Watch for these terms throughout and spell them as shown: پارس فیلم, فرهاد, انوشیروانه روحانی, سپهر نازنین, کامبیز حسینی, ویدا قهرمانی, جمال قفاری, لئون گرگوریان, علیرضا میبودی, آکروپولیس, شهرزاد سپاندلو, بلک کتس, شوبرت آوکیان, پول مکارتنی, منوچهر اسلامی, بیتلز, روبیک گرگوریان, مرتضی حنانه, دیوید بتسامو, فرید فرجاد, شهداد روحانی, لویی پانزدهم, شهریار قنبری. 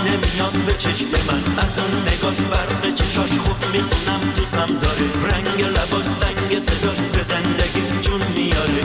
نمیان به چشم من، از اون نگاه برق چشاش خوب میخونم، دوستم داره رنگ لباش، زنگ صداش به زندگی جون میاره.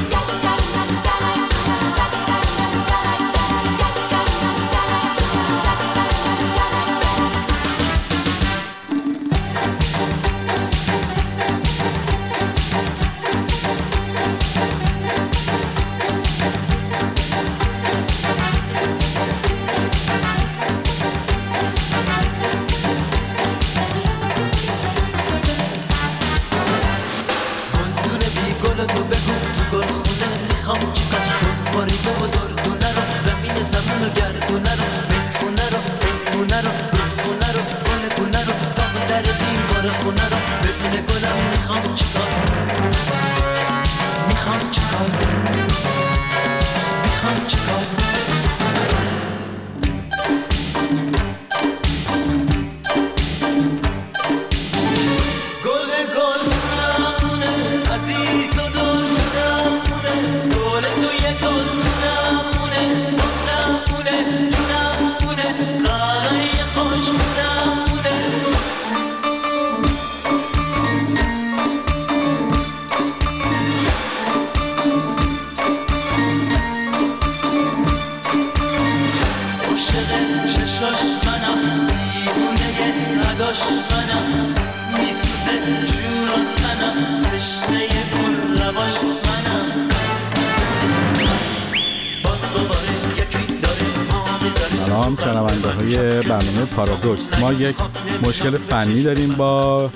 ما یک مشکل فنی داریم با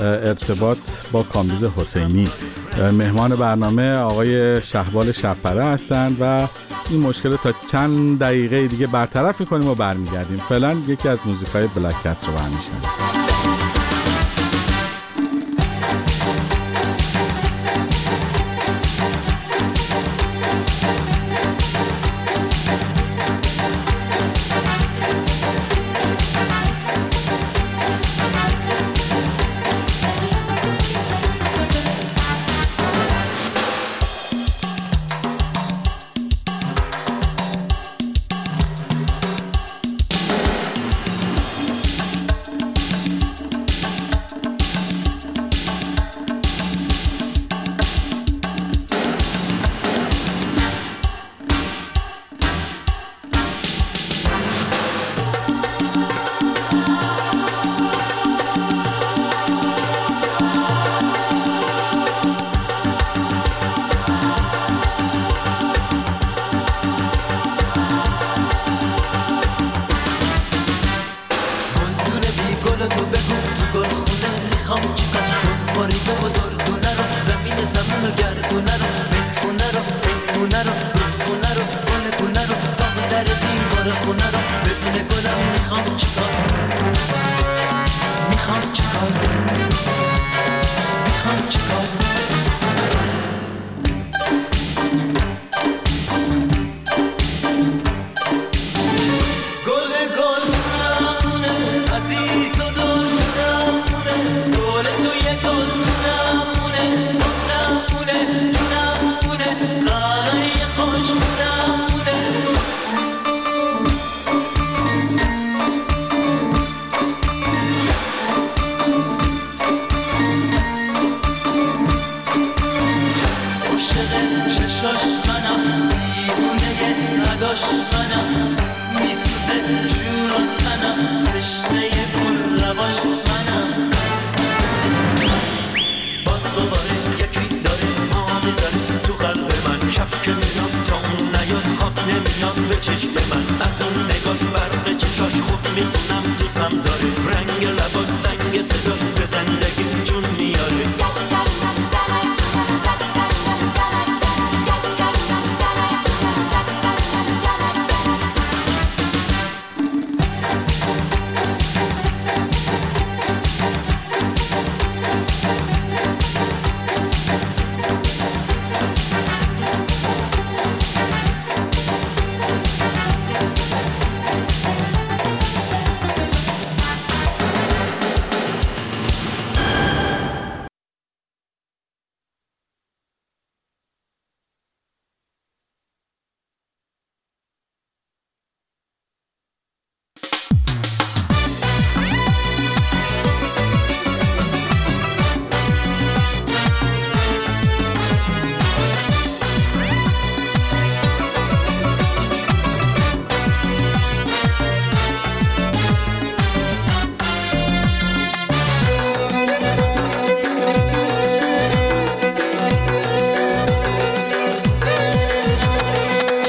ارتباط با کامبیز حسینی. مهمان برنامه آقای شهبال شبپره هستند و این مشکل تا چند دقیقه دیگه برطرف می‌کنیم و برمیگردیم. فعلا یکی از موزیک‌های بلک کتس رو برمی‌شنویم.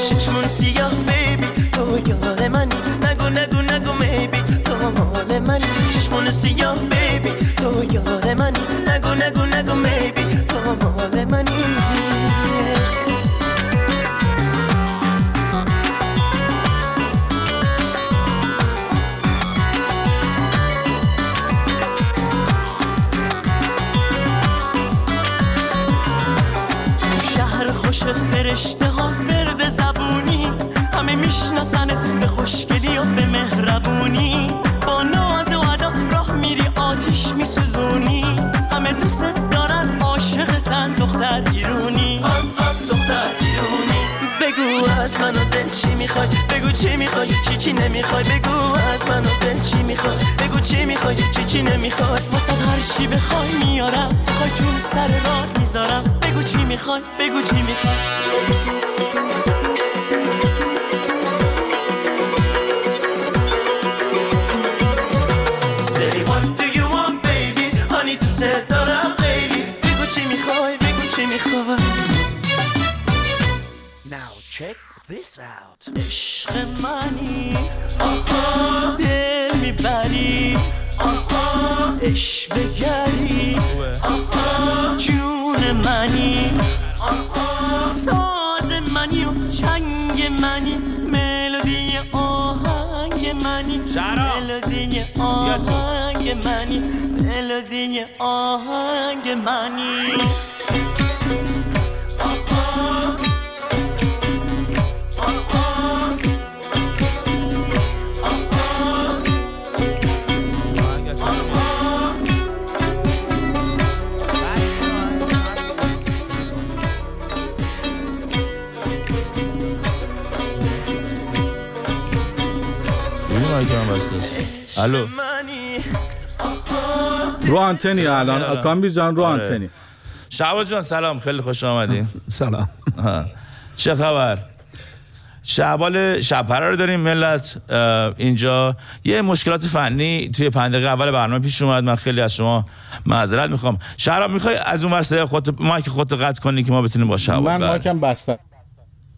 چشمون سیاه بیبی تو یار منی، نگو نگو نگو میبی تو مال منی، چشمون سیاه بیبی تو یار منی، نگو نگو نگو میبی تو مال منی. خوش فرشته ها ورد زبونی، همه میشناسنت به خوشگلی و به مهربونی، با ناز و ادا راه میری آتیش میسوزونی، همه دوست دارن عاشقتن دختر ایرونی، دختر ایرونی. بگو از من و دل چی میخوای، بگو چی میخوای چی چی نمیخوای، بگو از من و دل چی میخوای، بگو چی میخوای چی چی نمیخوای، واسه هر چی بخوای میارم، بخوای جون سر راه میذارم، بگو چی میخوای، بگو چی میخوای. Say what do you want baby honey to set دارم خیلی، بگو چی میخوای، بگو چی میخوای. Check this out. عشق منی دل میبری، عشق بگری جون منی، ساز منی و چنگ منی، ملودی آهنگ منی، ملودی آهنگ منی، ملودی آهنگ منی. الو رو آنتنی الان کامبیز جان رو آنتنی. شهاب جان سلام، خیلی خوش آمدین. سلام، چه خبر؟ شهبال شبپره رو داریم ملت اینجا. یه مشکلات فنی توی 5 دقیقه اول برنامه پیش اومد، من خیلی از شما معذرت میخوام. شهرام میخوای از اون ور خودت مایک خودت قطع کنی که ما بتونیم با شهاب؟ من مایکم بسته.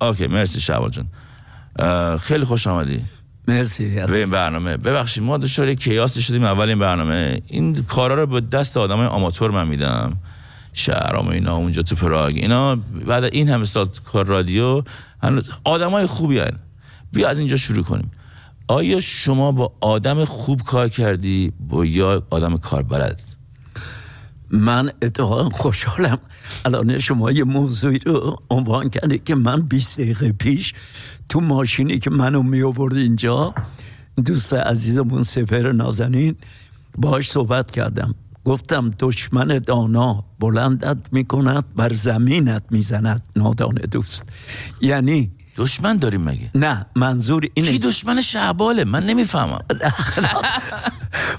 اوکی مرسی شهاب جان، خیلی خوش آمدی. مرسی به این برنامه. ببخشید ما دچار کیاس شدیم اول این برنامه. این کارا رو به دست آدمای آماتور من میدم، شهرام و اینا اونجا تو پراگ اینا، بعد این همه سال کار رادیو هنوز آدمای خوبی هن. بیا از اینجا شروع کنیم. آیا شما با آدم خوب کار کردی با یا آدم کاربلد؟ من اتفاقا خوشحالم الان شما یه موضوعی رو عنوان کردید که من 20 دقیقه پیش تو ماشینی که منو می آورد اینجا دوست عزیزمون سپهر نازنین باهاش صحبت کردم. گفتم دشمن دانا بلندت میکند بر زمینت میزند نادان دوست. یعنی دشمن داریم مگه؟ نه منظور اینه کی دشمن شهباله؟ من نمیفهمم.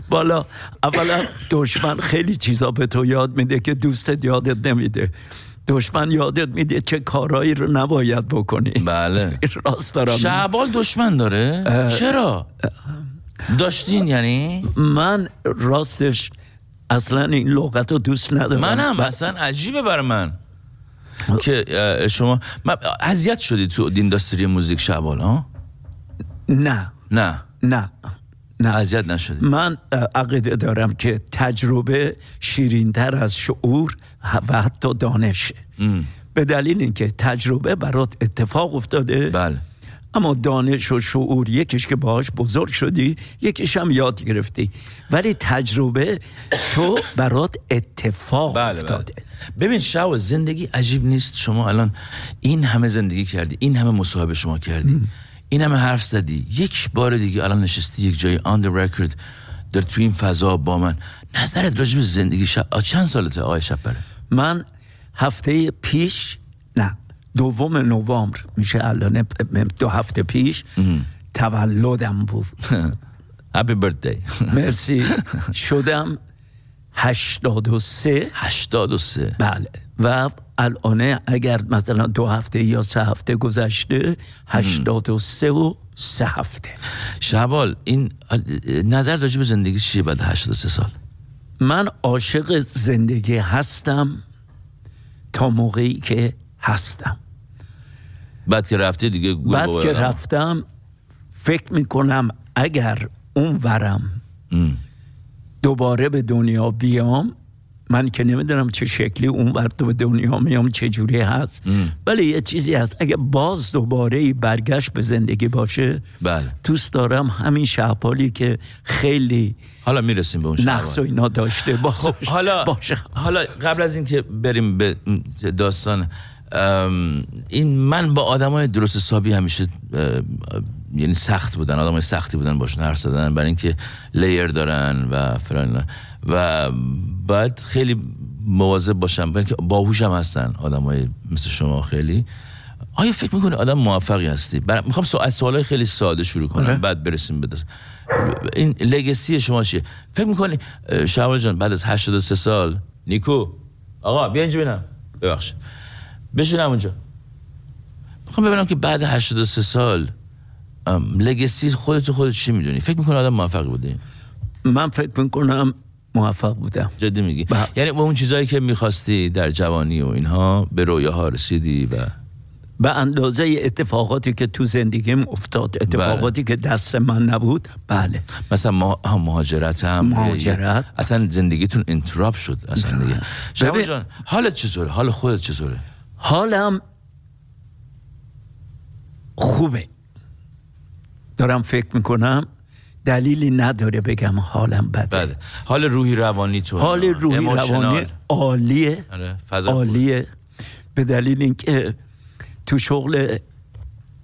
بالا اولا دشمن خیلی چیزا به تو یاد میده که دوستت یادت نمیده. دشمن یادت میده چه کارایی رو نباید بکنی. بله راست دارم. شهبال دشمن داره؟ چرا؟ داشتین یعنی؟ من راستش اصلا این لغت رو دوست ندارم. منم اصلا عجیبه بر من که شما اذیت شدی تو اینداستری موزیک شهبال ها؟ نه نه نه نه اذیت نشدی. من عقیده دارم که تجربه شیرین‌تر از شعور و حتی دانشه. به دلیل اینکه تجربه برات اتفاق افتاده. بله. اما دانش و شعور یکیش که باهاش بزرگ شدی، یکیش هم یاد گرفتی، ولی تجربه تو برات اتفاق افتاده. بله. ببین شو زندگی عجیب نیست؟ شما الان این همه زندگی کردی، این همه مصاحبه شما کردی، این همه حرف زدی، یک بار دیگه الان نشستی یک جای آن دی رکورد در تو این فضا با من، نظرت راجع به زندگی چند سالته آقای شبپره؟ من هفته پیش نه دوم نوامبر میشه الان 2 هفته پیش تولدم بود. هپی برثدی. مرسی. شدم 83. 83 بله. و الان اگر مثلا 2 هفته یا 3 هفته گذشته 83 و 3 هفته. شهبال این نظر راجع به زندگی چیه بعد 83 سال؟ من عاشق زندگی هستم تا موقعی که هستم. بعد که رفته دیگه بعد که رفتم فکر میکنم اگر اون ورم دوباره به دنیا بیام، من که نمیدونم چه شکلی اون ور تو به دنیا میام چه جوری هست، ولی یه چیزی هست اگه باز دوباره برگشت به زندگی باشه بله. دوست دارم همین شهبالی که خیلی حالا میرسیم به اون شهبال نقص و اینا داشته باشه. حالا قبل از این که بریم به داستان این، من با آدمای درست حسابی همیشه یعنی سخت بودن، آدمای سختی بودن، باشون حرف زدن، برای اینکه لیر دارن و فلان و باید خیلی مواظب باشم، برای اینکه باهوشم هستن آدمای مثل شما. خیلی آیا فکر میکنی آدم موفقی هستی؟ میخوام از سوالای خیلی ساده شروع کنم بعد برسیم به این لگسی شما چیه؟ فکر میکنی شهبال جان بعد از 83 سال نیکو آقا بیا اینجا ببینم، ببخشید بشینم اونجا، میخوام ببینم که بعد 83 سال لگسی خودت چی میدونی؟ فکر میکنی آدم موفق بودی؟ من فکر میکنم موفق بودم. جدی میگی؟ یعنی اون چیزایی که میخواستی در جوانی و اینها به رویاها رسیدی و به اندازه اتفاقاتی که تو زندگیم افتاد، اتفاقاتی بله. که دست من نبود. بله مثلا مهاجرت. اصلا زندگیتون انتراب شد اصلا دیگه. شهبال جان حالت چطوره؟ حال خودت چطوره؟ حالم خوبه، دارم فکر میکنم دلیلی نداره بگم حالم بده. حال روحی روانی تو؟ حال روحی روانی عالیه، عالیه، به دلیل اینکه تو شغل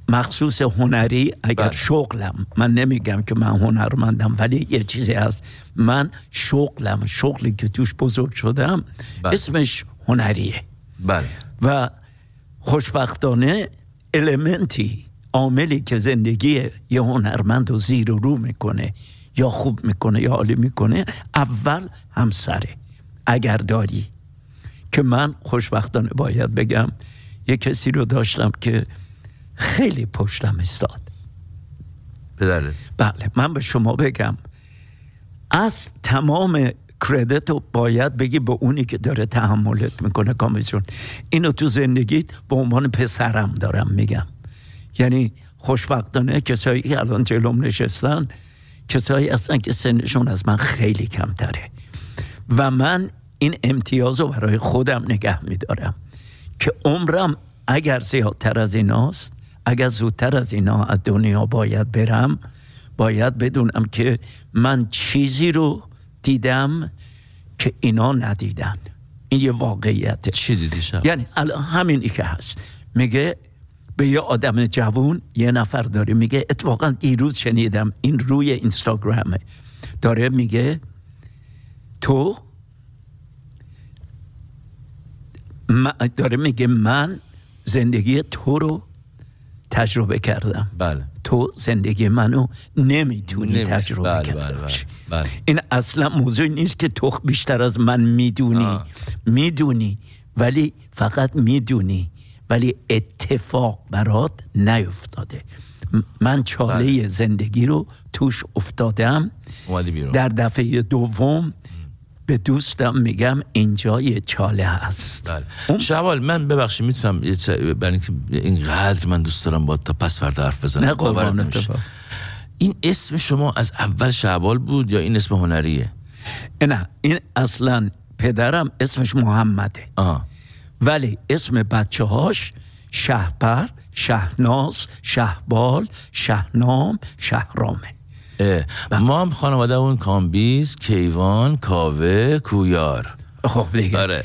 مخصوص هنری اگر بلد. شغلم، من نمیگم که من هنرمندم، ولی یه چیزی هست من شغلم، شغلی که توش بزرگ شدم بلد. اسمش هنریه بلد. و خوشبختانه المنتی، عاملی که زندگی یه هنرمند رو زیر و رو میکنه یا خوب میکنه یا عالی میکنه، اول همسره اگر داری، که من خوشبختانه باید بگم یه کسی رو داشتم که خیلی پشتم استاد. پدرت؟ بله. من به شما بگم از تمام کردیت رو باید بگی به اونی که داره تحملت میکنه. کاملشون اینو تو زندگیت به عنوان پسرم دارم میگم، یعنی خوشبختانه کسایی که الان جلوم نشستن کسایی هستن که سنشون از من خیلی کمتره و من این امتیاز رو برای خودم نگه میدارم که عمرم اگر زیادتر از ایناست، اگر زودتر از اینا از دنیا باید برم، باید بدونم که من چیزی رو دیدم که اینا ندیدن. این یه واقعیته. چی دیدی شب؟ یعنی همین ای که هست، میگه به یه آدم جوون، یه نفر داره میگه، اتفاقا دیروز شنیدم این روی اینستاگرامه، داره میگه تو داره میگه من زندگی تو رو تجربه کردم بله. تو زندگی منو نمیتونی تجربه بله، کرده بله، باشی بله، بله. این اصلا موضوع نیست که تو بیشتر از من میدونی ولی فقط میدونی، ولی اتفاق برات نیفتاده. من چاله بله. زندگی رو توش افتادم. در دفعه دوم به دوستم میگم اینجا یه چاله هست بله. شهبال من ببخشی میتونم برای اینقدر من دوست دارم با تا پس فردا حرف بزنم. نه این اسم شما از اول شهبال بود یا این اسم هنریه؟ نه این اصلا پدرم اسمش محمده ولی اسم بچه هاش شهپر، شهناز، شهبال، شهنام، شهرامه. ما هم خانواده اون کامبیز، کیوان، کاوه، کویار. خب دیگه آره.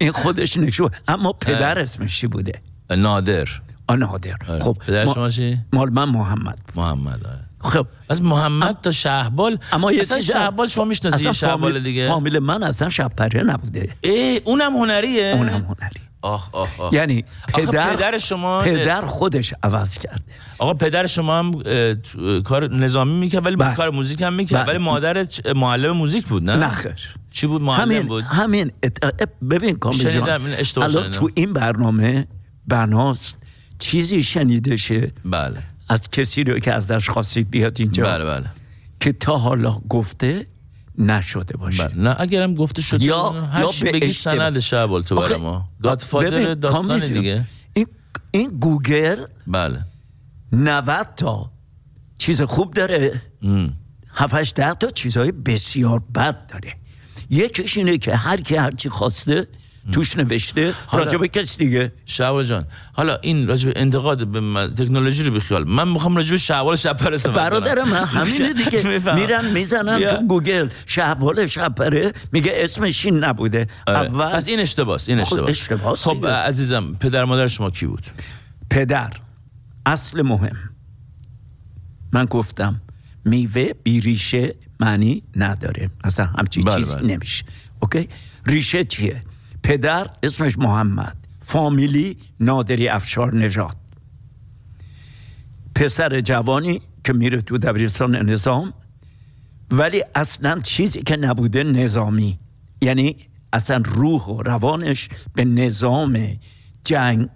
این خودش نشون. اما پدر اسمش چی بوده؟ نادر. نادر آره. خب پدر شما چی؟ مال من محمد آره. خب از محمد تا شهبال. اما یه چیز شهبال شما میشناسی؟ شهبال دیگه فامیل من اصلا شبپره نبوده. اونم هنریه؟ اونم هنری. آخ. یعنی پدر شما، پدر خودش عوض کرده. آقا پدر شما هم کار نظامی میکرد ولی کار موزیک هم میکرد، ولی مادرت معلم موزیک بود؟ نه خیر. چی بود؟ معلم بود. همین ببین کامل جان الان تو این برنامه بناست چیزی شنیده شه بله از کسی رو که ازش خواستی بیاد اینجا بله که تا حالا گفته نشده باشه بله. نه اگرم گفته شده یا به اشتباه سند شهبال تو برای ما گادفادر داستان دیگه. این این گوگر بله 90 تا چیز خوب داره، 7-8 تا چیزهای بسیار بد داره. یکیش اینه که هر کی هرچی خواسته توش نوشته راجب کس دیگه. شهبال جان حالا این راجب انتقاد به تکنولوژی رو بخیال، من میخوام راجب شهبال شبپره صحبت کنم. برادر من همین دیگه میرن میزنن تو گوگل شهبال شبپره میگه اسمش این نبوده. اول پس این اشتباس، این اشتباس. خب عزیزم پدر مادر شما کی بود؟ پدر اصل مهم، من گفتم میوه بی ریشه معنی نداره، اصلا همچین چیزی نمیشه. اوکی ریشه چیه؟ پدر اسمش محمد، فامیلی نادری افشار نژاد، پسر جوانی که میره تو دبیرستان نظام ولی اصلا چیزی که نبوده نظامی، یعنی اصلا روح و روانش به نظام جنگ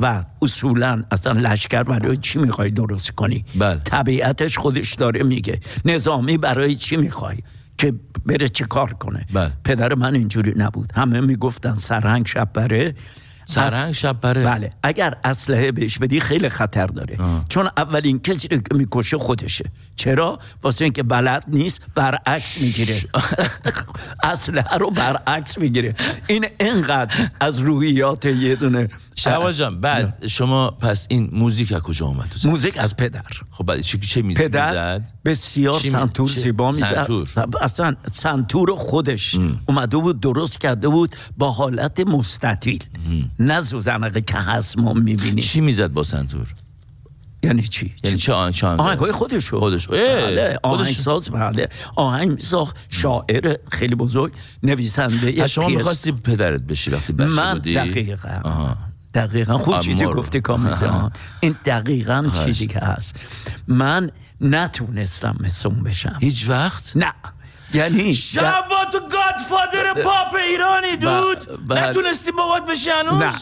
و اصولا اصلا لشکر برای چی میخوای درست کنی؟ بله. طبیعتش خودش داره میگه نظامی برای چی میخوای که بره چه کار کنه. بله. پدر من اینجوری نبود، همه میگفتن سرهنگ شبپره، سرهنگ شبپره. بله اگر اسلحه بهش بدی خیلی خطر داره. چون اولین کسی رو که میکشه خودشه. چرا؟ واسه اینکه بلد نیست، برعکس میگیره اسلحه رو برعکس میگیره. این اینقدر از روحیات یه دونه. شهبال جان بعد شما پس این موزیک از کجا اومد؟ موزیک از پدر. خب بعد چه میزد؟ پدر بسیار سنتور زیبا میزد. اصلا سنتور خودش اومده بود درست کرده بود با حالت مستطیل، نه زوزنقه که هست ما میبینیم. چی میزد با سنتور؟ یعنی چی؟ یعنی چه آهنگ؟ آهنگ‌های خودشو. خودش. بله، آهنگساز بله، آهنگساز، شاعر خیلی بزرگ، نویسنده. شما می‌خواستی پدرت بشی وقتی بچه بودی؟ من دقیقاً خود چیزی گفته کاملا. این دقیقاً چیزی که هست. من نتونستم مثل اون بشم. هیچ وقت؟ نه. یعنی شبا تو گادفادر پاپ ایرانی دود نتونستی بابات بشی هنوز؟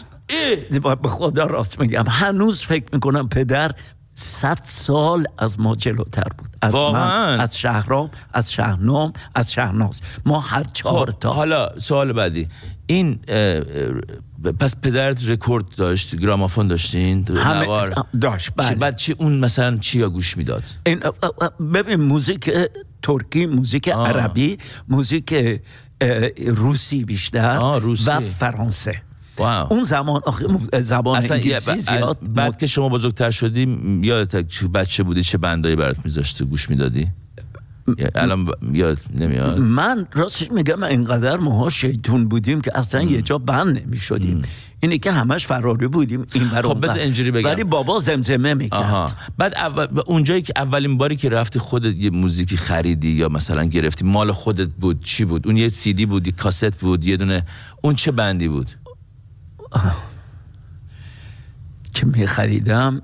نه. به خدا راست میگم هنوز فکر میکنم پدر 100 سال از ما جلوتر بود، از من، از شهرام، از شهرنام، از شهرناز، ما هر 4 تا. حالا سوال بعدی این پس پدرت رکورد داشت، گرامافون داشتین نوار داشت؟ بله. بعد چی اون مثلا چی یا گوش میداد؟ این ببین موزیک ترکی، موزیک عربی، موزیک روسی بیشتر روسی. و فرانسه. واو. اون زمان زبان انگلیسی زیاد بعد که شما بزرگتر شدی یادت بچه بودی چه بندایی برات میذاشته گوش میدادی؟ الان یاد نمیاد. من راستش میگم اینقدر ماها شیطون بودیم که اصلا یه جا بند نمیشدیم، اینه که همش فراری بودیم این برام. خب بس اینجوری بگم ولی بابا زمزمه میکرد. بعد اونجایی که اولین باری که رفتی خودت یه موزیکی خریدی یا مثلا گرفتی مال خودت بود چی بود؟ اون یه سی دی بود، یه کاست بود، یه دونه اون چه بندی بود که می خریدم؟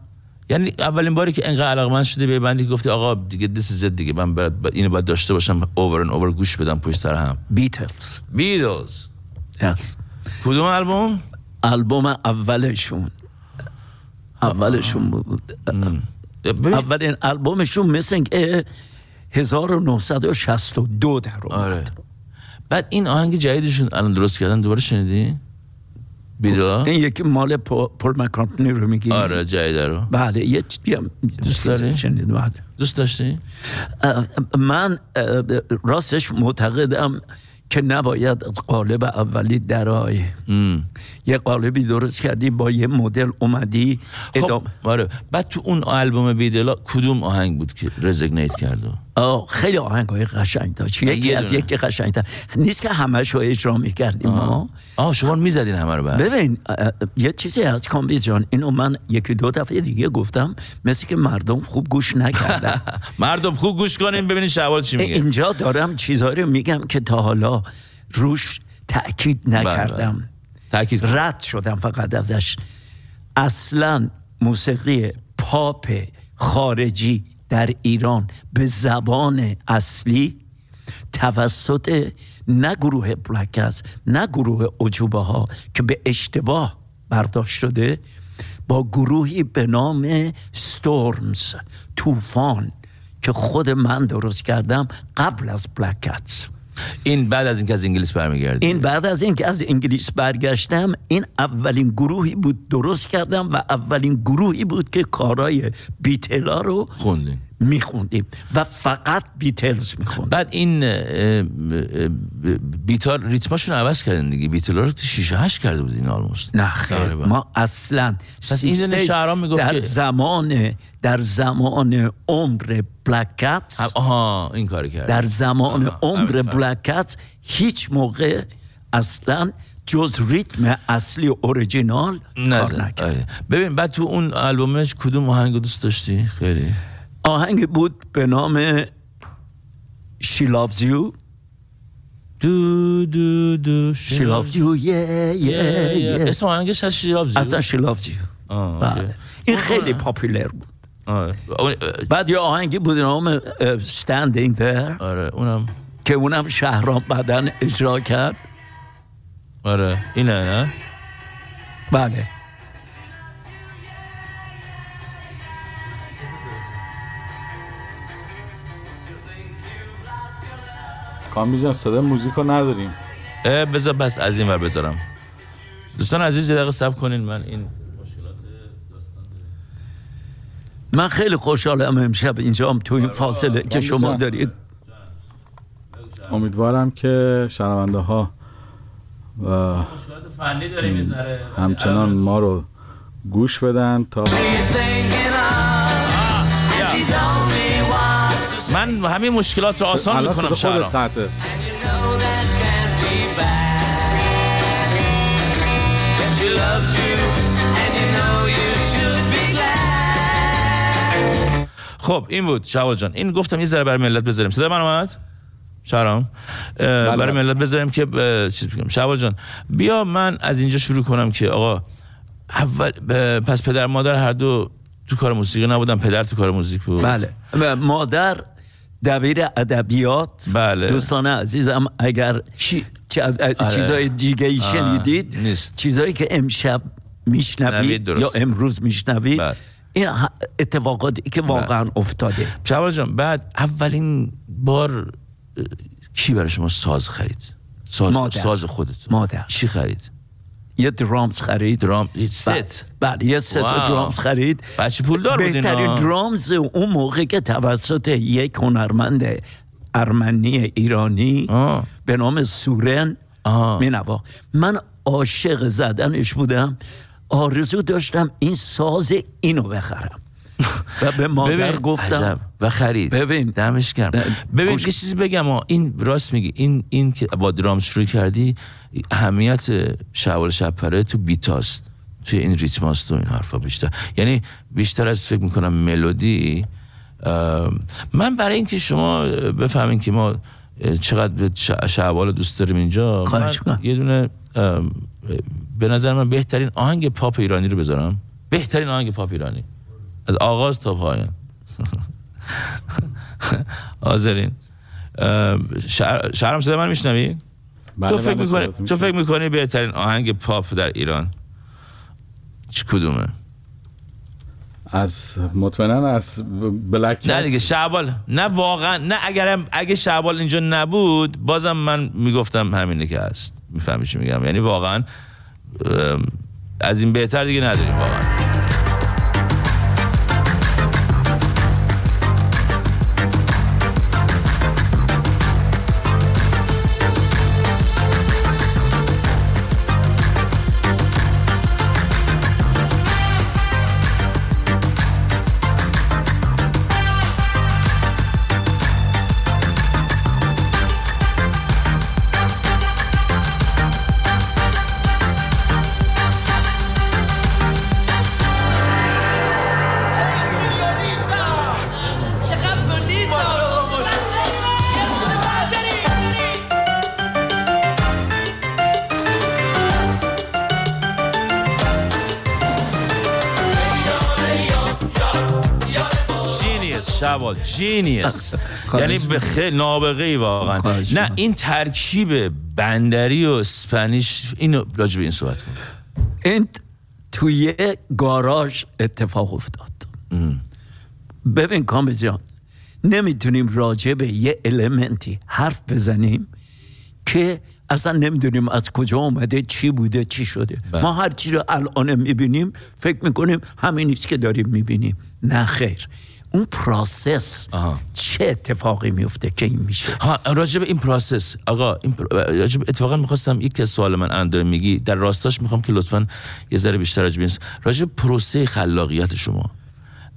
یعنی اولین باری که انقدر علاقمند شده به بندی گفتی آقا دیگه this is it دیگه من اینو باید داشته باشم over and over گوش بدم پشت سر هم. بیتلز. کدوم آلبوم؟ آلبوم اولشون بود. اولین آلبومشون مثل اینکه 1962 در اومد. بعد این آهنگ جدیدشون الان درست کردن دوباره شنیدی؟ بیدا. این یکی مال پول مکارتنی رو میگی؟ آره جایده رو. بله یه چیزی هم دوست داری؟ بله. دوست داشتی؟ من راستش معتقدم که نباید از قالب اولی درآیی. یه قالبی درست کردی با یه مدل اومدی ادامه. خب آره. بعد تو اون آلبوم بیدلا کدوم آهنگ بود که رزگنیت کرده؟ خیلی آهنگای قشنگ داشت، یکی از یکی قشنگتر نیست که همه‌شو اجرا می‌کردیم ما. شما می‌زدین همه رو. ببین یه چیزی از کامبیز جان اینو من 1-2 دفعه دیگه گفتم مثل که مردم خوب گوش نکردن. مردم خوب گوش کنین ببینین شهبال چی میگه. اینجا دارم چیزایی رو میگم که تا حالا روش تأکید نکردم، تأکید رد شدم فقط ازش. اصلاً موسیقی پاپ خارجی در ایران به زبان اصلی توسط نه گروه بلک کتس نه گروه عجوبه ها که به اشتباه برداشت شده با گروهی به نام ستورمز، طوفان، که خود من درست کردم قبل از بلک کتس. این بعد از اینکه از انگلیس برمیگردیم. این بعد از اینکه از انگلیس برگشتم، این اولین گروهی بود درست کردم و اولین گروهی بود که کارای بیتلا رو خوندیم، میخوندیم و فقط بیتلز میخوندیم. بعد این بیتار ریتماشون عوض کردن دیگه، بیتلا رو 6-8 کرده بود این آلموست. نه خیر، ما اصلا پس این شعرا میگفت در زمان عمر بلک کتس، آها این کارو کرد. در زمان عمر بلک کتس هیچ موقع اصلا جز ریتم اصلی اوریجینال کار نکرد. ببین بعد تو اون آلبومش کدوم آهنگو دوست داشتی؟ خیلی آهنگ بود به نام She Loves You. دو دو دو She Loves You. اسم آهنگش هست She Loves You، اصلا She Loves You. این خیلی پاپولر بود. بعد یه آهنگی بود به نام Standing There. آره اونم که اونم شهرام بعدن اجرا کرد. آره اینه نه؟ بله کامبیز جان صدا موزیک رو نداریم. بذار بس از این ور بذارم. دوستان عزیز یه دقیقه صبر کنین، من این مشکلات داستان دارم. من خیلی خوشحالم امشب اینجا هم تو این فاصله که شما دارید. امیدوارم که شنونده ها و مشکلات فنی داریم یه ذره همچنان ما رو گوش بدن تا من همین مشکلات رو آسان میکنم شهرام. خب این بود شهبال جان، این گفتم یه ذره برای ملت بذاریم. صدا من اومد شهرام؟ برای ملت بذاریم که چیز بگم. شهبال جان بیا من از اینجا شروع کنم که آقا اول پس پدر مادر هر دو تو کار موسیقی نبودن. پدر تو کار موسیقی بود. بله. مادر دبیر ادبیات. بله. دوستان عزیزم اگر چیزای دیگه ای شنیدید، چیزایی که امشب میشنوید یا امروز میشنوید، این اتفاقاتی که واقعا افتاده. شهبال جان بعد اولین بار کی برای شما ساز خرید؟ ساز خودتون مادر چی خرید؟ یه درامز خرید. ست. بله یه ست درامز خرید. بچه پول دار بودین. بهترین درامز اون موقع که توسط یک هنرمند ارمنی ایرانی به نام سورن مینوا، من عاشق زدنش بودم، آرزو داشتم این ساز اینو بخرم و به مادر گفتم و خرید. ببین دمش گرم. ببین یه چیزی بگم، این راست میگی، این که با درام شروع کردی اهمیت شهبال شبپره تو بیتاست، توی این ریتماست و این حرفا بیشتر، یعنی بیشتر از فکر میکنم ملودی. من برای اینکه شما بفهمین که ما چقدر شهبال دوست داریم اینجا، یه دونه به نظر من بهترین آهنگ پاپ ایرانی رو بذارم. بهترین آهنگ پاپ ایرانی از آغاز تا پایان. آذرین شهرام صدا من میشنوی؟ تو فکر میکنی بهترین آهنگ پاپ در ایران کدومه؟ از مطمئنا از بلک کتس. نه دیگه شهبال، نه واقعا، نه اگه شهبال اینجا نبود بازم من میگفتم همینه که هست. میفهمی چی میگم؟ یعنی واقعا از این بهتر دیگه نداریم واقعا. جینیس، یعنی خیلی نابغه‌ای واقعا. نه این ترکیب بندری و اسپانیش، اینو راجع به این صحبت کن. این توی گاراژ اتفاق افتاد. ببین کامبیز جان، نمیتونیم راجع به یه المنتی حرف بزنیم که اصلا نمیدونیم از کجا اومده، چی بوده، چی شده. ما هر چی رو الان میبینیم فکر میکنیم همینیست که داریم میبینیم. نه خیر، اون پروسس چه اتفاقی میفته که این میشه. ها، راجب این پروسس آقا، این راجب اتفاقا میخواستم یک سوال من اندر میگی در راستاش میخوام که لطفاً یه ذره بیشتر راجب پروسه خلاقیت شما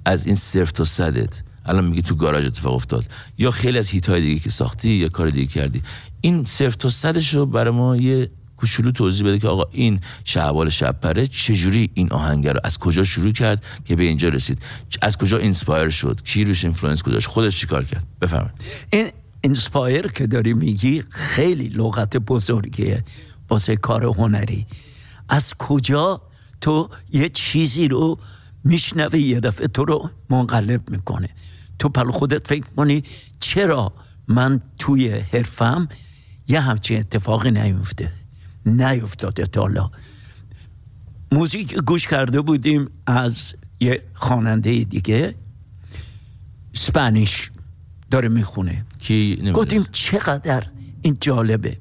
از این صفر تا صدت الان میگی تو گاراژ اتفاق افتاد یا خیلی از هیت‌های دیگه که ساختی یا کار دیگه کردی، این صفر تا صدش رو برای ما یه کوچولو توضیح بده که آقا این شهبال شبپره چجوری این آهنگ رو از کجا شروع کرد که به اینجا رسید، از کجا اینسپایر شد، کی روش اینفلوئنس گذاشت، خودش چیکار کرد؟ بفرمایید. این اینسپایر که داری میگی خیلی لغت بزرگیه واسه کار هنری. از کجا تو یه چیزی رو میشنوی یه دفعه تو رو منقلب میکنه، تو پل خودت فکر کنی چرا من توی حرفم یه همچین اتفاقی نیفتاده تا حالا. موزیک گوش کرده بودیم از یه خواننده دیگه، اسپانیش داره میخونه، گفتیم چقدر این جالبه،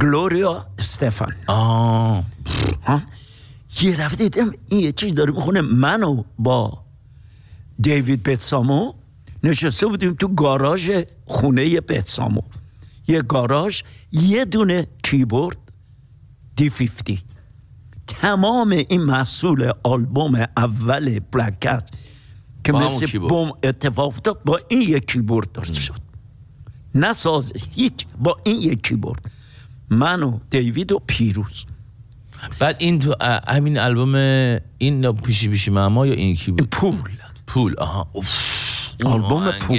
گلوریا استفان. یه رفت دیدم این یه چیز داره میخونه. منو با دیوید بتسامو نشسته بودیم تو گاراژ خونه بتسامو، یه گاراژ، یه دونه کیبورد D50. تمام این محصول آلبوم اول بلک کتس که مثل بوم اتفاق افتاد با این یک کیبورد درست شد. نساز هیچ، با این یک کیبورد، من و دیوید و پیروز. بعد این تو همین آلبوم این پیشی ماما یا این کی بود؟ پول. آها، آلبوم پول.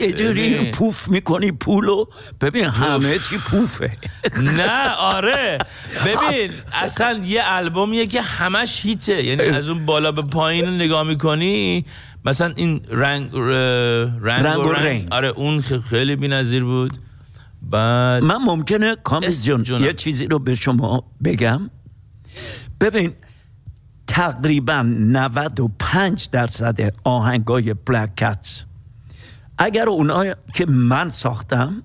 یه جوری پوف میکنی پولو، ببین همه چی پوفه. نه آره، ببین اصلا یه آلبومیه که همش هیته، یعنی از اون بالا به پایین نگاه میکنی. مثلا این رنگ، آره اون خیلی بی‌نظیر بود. بعد من ممکنه کامبیز جون یه چیزی رو به شما بگم. ببین تقریبا 95% آهنگای بلک کتس اگر اونایی که من ساختم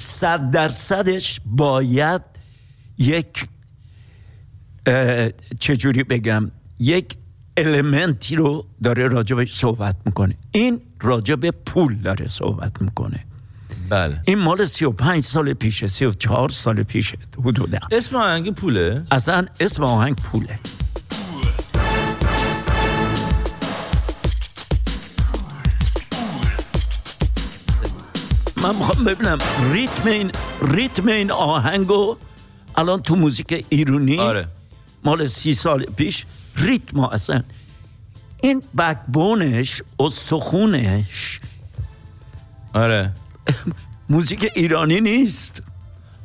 100%ش باید یک چجوری بگم یک المنتی رو داره راجبش صحبت میکنه. این راجب پول داره صحبت میکنه. بله. این مال 35 سال پیشه، 34 سال پیشه حدودا. اسم آهنگ پوله؟ اصلا اسم آهنگ پوله. من میخوام ببینم ریتم این آهنگو الان تو موزیک ایرانی، آره، مال 30 سال پیش ریتم اصلا این بکبونش و سخونش، آره، موزیک ایرانی نیست.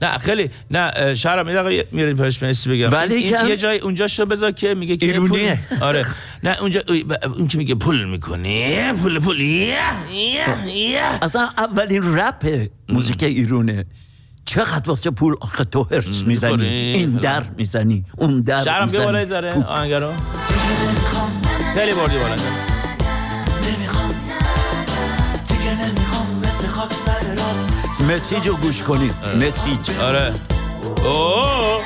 نه خیلی نه، شهرام یه دقیقه میریم پشت مسی بگم، ولی یه جای اونجاشو بذار که میگه که پول. آره نه اونجا اون که میگه پول میکنی، پول اصلا اولین رپ موزیک ایرانه. چقدر واسه پول آخه تو هرس میزنی، این در میزنی، اون در میزنی. شهرام بیا بالا ذره آهنگارو خیلی بردی بالا. مسیج رو گوش کنید. مسیج، آره. اوه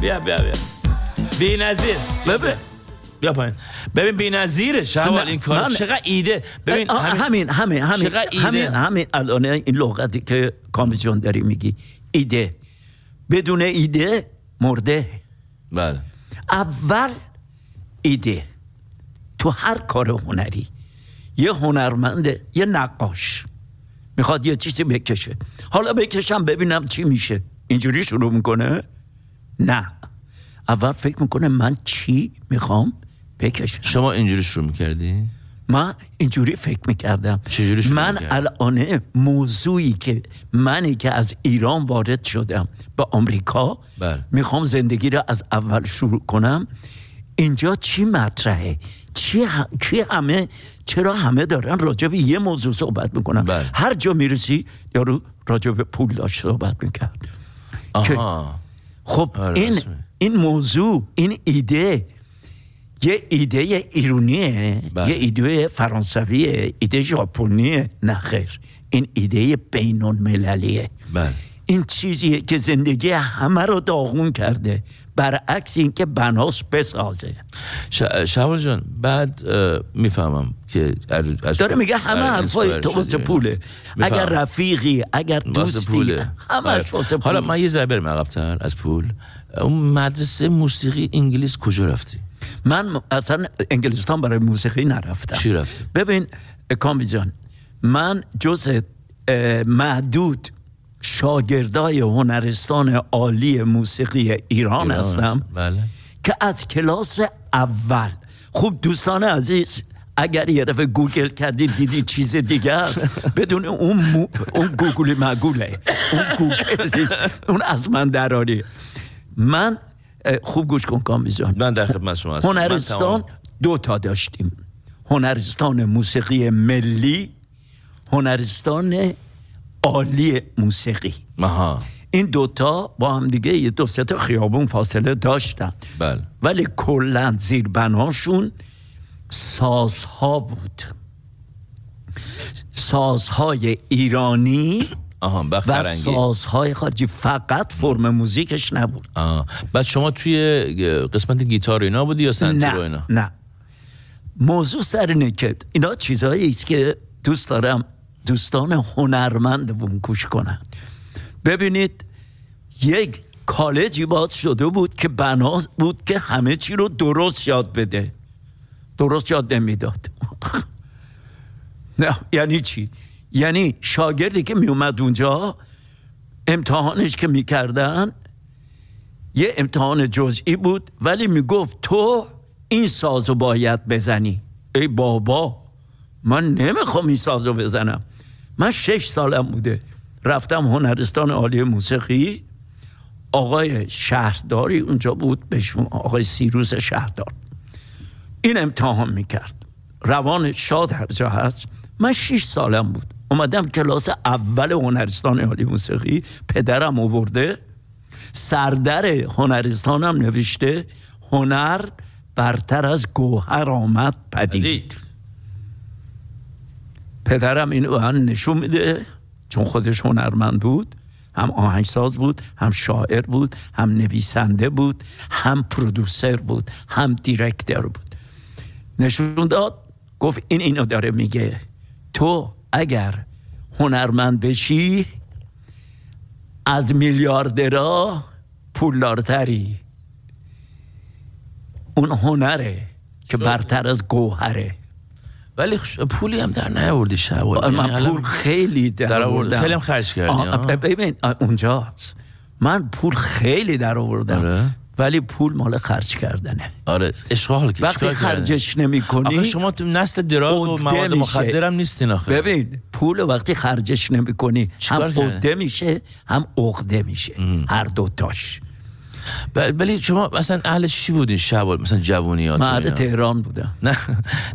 بیا بی‌نظیر. بیا پایین. ببین بی‌نظیره شهبال این کار چقدر ایده. ببین همین الان این لغتی که کامبیجون داری میگی ایده، بدون ایده مرده. بله. اول ایده تو هر کار هنری، یه هنرمند، یه نقاش میخواد یه چیزی بکشه، حالا بکشم ببینم چی میشه، اینجوری شروع میکنه؟ نه، اول فکر میکنه من چی میخوام بکشم. شما اینجوری شروع میکردی؟ من اینجوری فکر میکردم. من الان موضوعی که منی که از ایران وارد شدم به آمریکا، میخوام زندگی را از اول شروع کنم، اینجا چی مطرحه، چی همه، چرا همه دارن راجع به یه موضوع صحبت میکنن. بل. هر جا میرسی یارو راجع به پول داشت صحبت میکرد که خب این موضوع، این ایده یه ایده ایرونیه، یه ایده فرانسویه، ایده ژاپنیه، نه خیر، این ایده بین‌المللیه. این چیزیه که زندگی همه رو داغون کرده، برعکس این که بناس بسازه. شهبال جان، بعد میفهمم که داره میگه همه حرفای تو واسه پوله، اگر رفیقی، اگر دوستی، همش واسه پول. حالا من یه ذره برم عقب‌تر از پول. اون مدرسه موسیقی انگلیس کجا رفتی؟ من اصلا انگلستان برای موسیقی نرفتم. چی رفتی؟ ببین کامبی جان، من جز معدود شاگردای هنرستان عالی موسیقی ایران هستم. بله. که از کلاس اول. خوب دوستان عزیز، اگر یه دفعه گوگل کردی دیدی چیز دیگه است، بدون اون گوگلی مگوله، اون گوگل نیست، اون از من دراری. من خوب گوش کن کامبیز جان، من در خدمت شما هستم. هنرستان دو تا داشتیم، هنرستان موسیقی ملی، هنرستان عالی موسیقی. مها. این دوتا با هم دیگه یه دو سه تا خیابون فاصله داشتن. بله. ولی کلا زیر بناشون سازها بود، سازهای ایرانی و سازهای خارجی، فقط فرم موزیکش نبود. بعد شما توی قسمت گیتار اینا بودی یا سنتور اینا؟ نه، موضوع سر اینه که اینا چیزهایی است که دوست دارم دوستان هنرمند بون گوش کنن. ببینید یک کالجی باز شده بود که بنا بود که همه چی رو درست یاد بده، درست یاد نمیداد. نه یعنی چی؟ یعنی شاگردی که می اومد اونجا، امتحانش که می کردن یه امتحان جزئی بود، ولی می گفت تو این سازو باید بزنی. ای بابا، من نمیخوام این سازو بزنم. من 6 سالم بوده رفتم هنرستان عالی موسیقی. آقای شهرداری اونجا بود، بهشون آقای سیروس شهردار، این امتحان میکرد، روان شاد هر جا هست. من 6 سالم بود اومدم کلاس اول هنرستان عالی موسیقی، پدرم آورده، سردر هنرستانم نوشته هنر برتر از گوهر آمد پدید. پدرم این رو نشون میده، چون خودش هنرمند بود، هم آهنگساز بود، هم شاعر بود، هم نویسنده بود، هم پرودوسر بود، هم دیرکتر بود. نشون داد، گفت اینو داره میگه، تو اگر هنرمند بشی از میلیاردرها پولدارتری. اون هنره که برتر از گوهره. ولی پولی هم در نیاوردی شهبال. من پول خیلی در آوردم، خیلی هم خرج کردی. ببین اونجاست، من پول خیلی در آوردم. آره. ولی پول مال خرج کردنه. آره، اشغال که وقتی خرجش نمی‌کنی، شما تو نسل دراگ و مواد مخدر هم نیستین آخه. ببین پول وقتی خرجش نمی‌کنی، هم عقده میشه، هم عقده میشه، هر دو تاش. ولی شما مثلا اهل چی بودین شهبال؟ مثلا جوونیات؟ من اهل تهران بودم.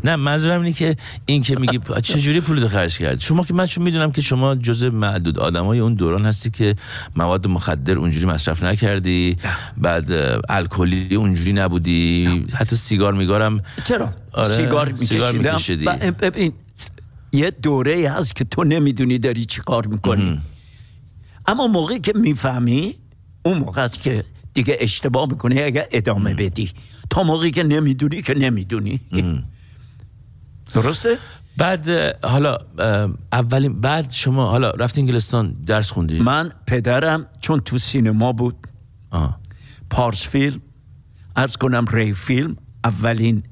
نه منظورم اینه که این که میگی چجوری پولتو خرج کردی. شما که من میدونم که شما جزء معدود آدمای اون دوران هستی که مواد مخدر اونجوری مصرف نکردی، بعد الکلی اونجوری نبودی، حتی سیگار میگارم. چرا؟ آره، سیگار میکشیدم. ببین یه دوره‌ای هست که تو نمیدونی داری چیکار میکنی، اما موقعی که میفهمی اون موقع است که دیگه اشتباه میکنی اگه ادامه بدی. تا موقعی که نمیدونی که نمیدونی. درسته؟ بعد حالا اولین، بعد شما حالا رفتی انگلستان درس خوندی؟ من پدرم چون تو سینما بود، پارس فیلم، عرض کنم ری فیلم، اولین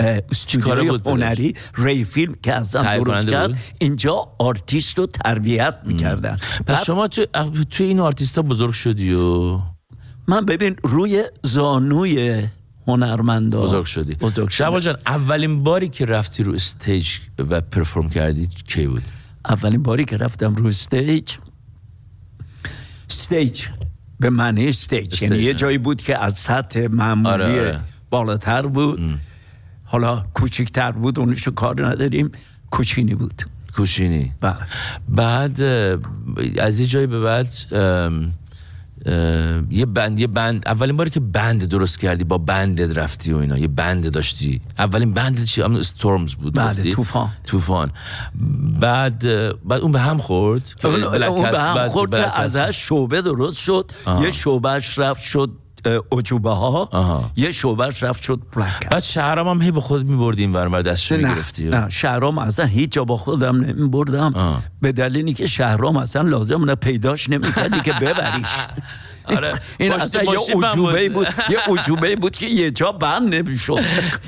استودیوی هنری ری فیلم که ازم درست کرد، اینجا آرتیست رو تربیت میکردن. پس شما توی این آرتیست ها بزرگ شدی و من ببین روی زانوی هنرمندا بزرگ شدی. شهبال جان، اولین باری که رفتی رو استیج و پرفورم کردی کی بود؟ اولین باری که رفتم رو استیج به معنی استیج، یعنی یه جایی بود که از سطح معمولی بالاتر بود. حالا کوچیک‌تر بود، اونش رو کار نداریم، کوچینی بود. کوچینی. بعد از یه جایی به بعد یه بند اولین باری که بند درست کردی با بندت رفتی و اینا، یه بند داشتی، اولین بندت چی؟ استورمز بود، بعد طوفان. بعد اون به هم خورد، که ازش شعبه درست شد. یه شعبهش رفت شد عجوبه ها، یه شعبهش رفت شد بلک کتس. بعد شهرام هم هی به خود میبردیم برمرد از شو میگرفتی؟ نه، شهرام اصلا هیچ جا با خودم نمیبردم، به دلیلی که شهرام اصلا لازم نه، پیداش نمیکردی که ببریش. آره، این اصلا یه عجوبه بود که یه جا بند نمیشد.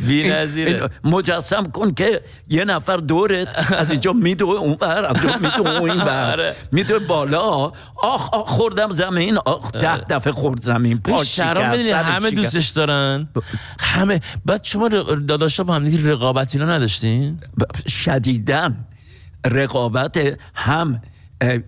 بی‌نظیره. مجسم کن که یه نفر دورت از اینجا میدوه اونور، از اونجا میدوه اونور، میدوه بالا. آخ خوردم زمین، آخ 10 دفعه خورد زمین. همه دوستش دارن، همه. بعد شما داداشا با هم دیگه رقابت اینا نداشتین؟ شدیداً رقابت، هم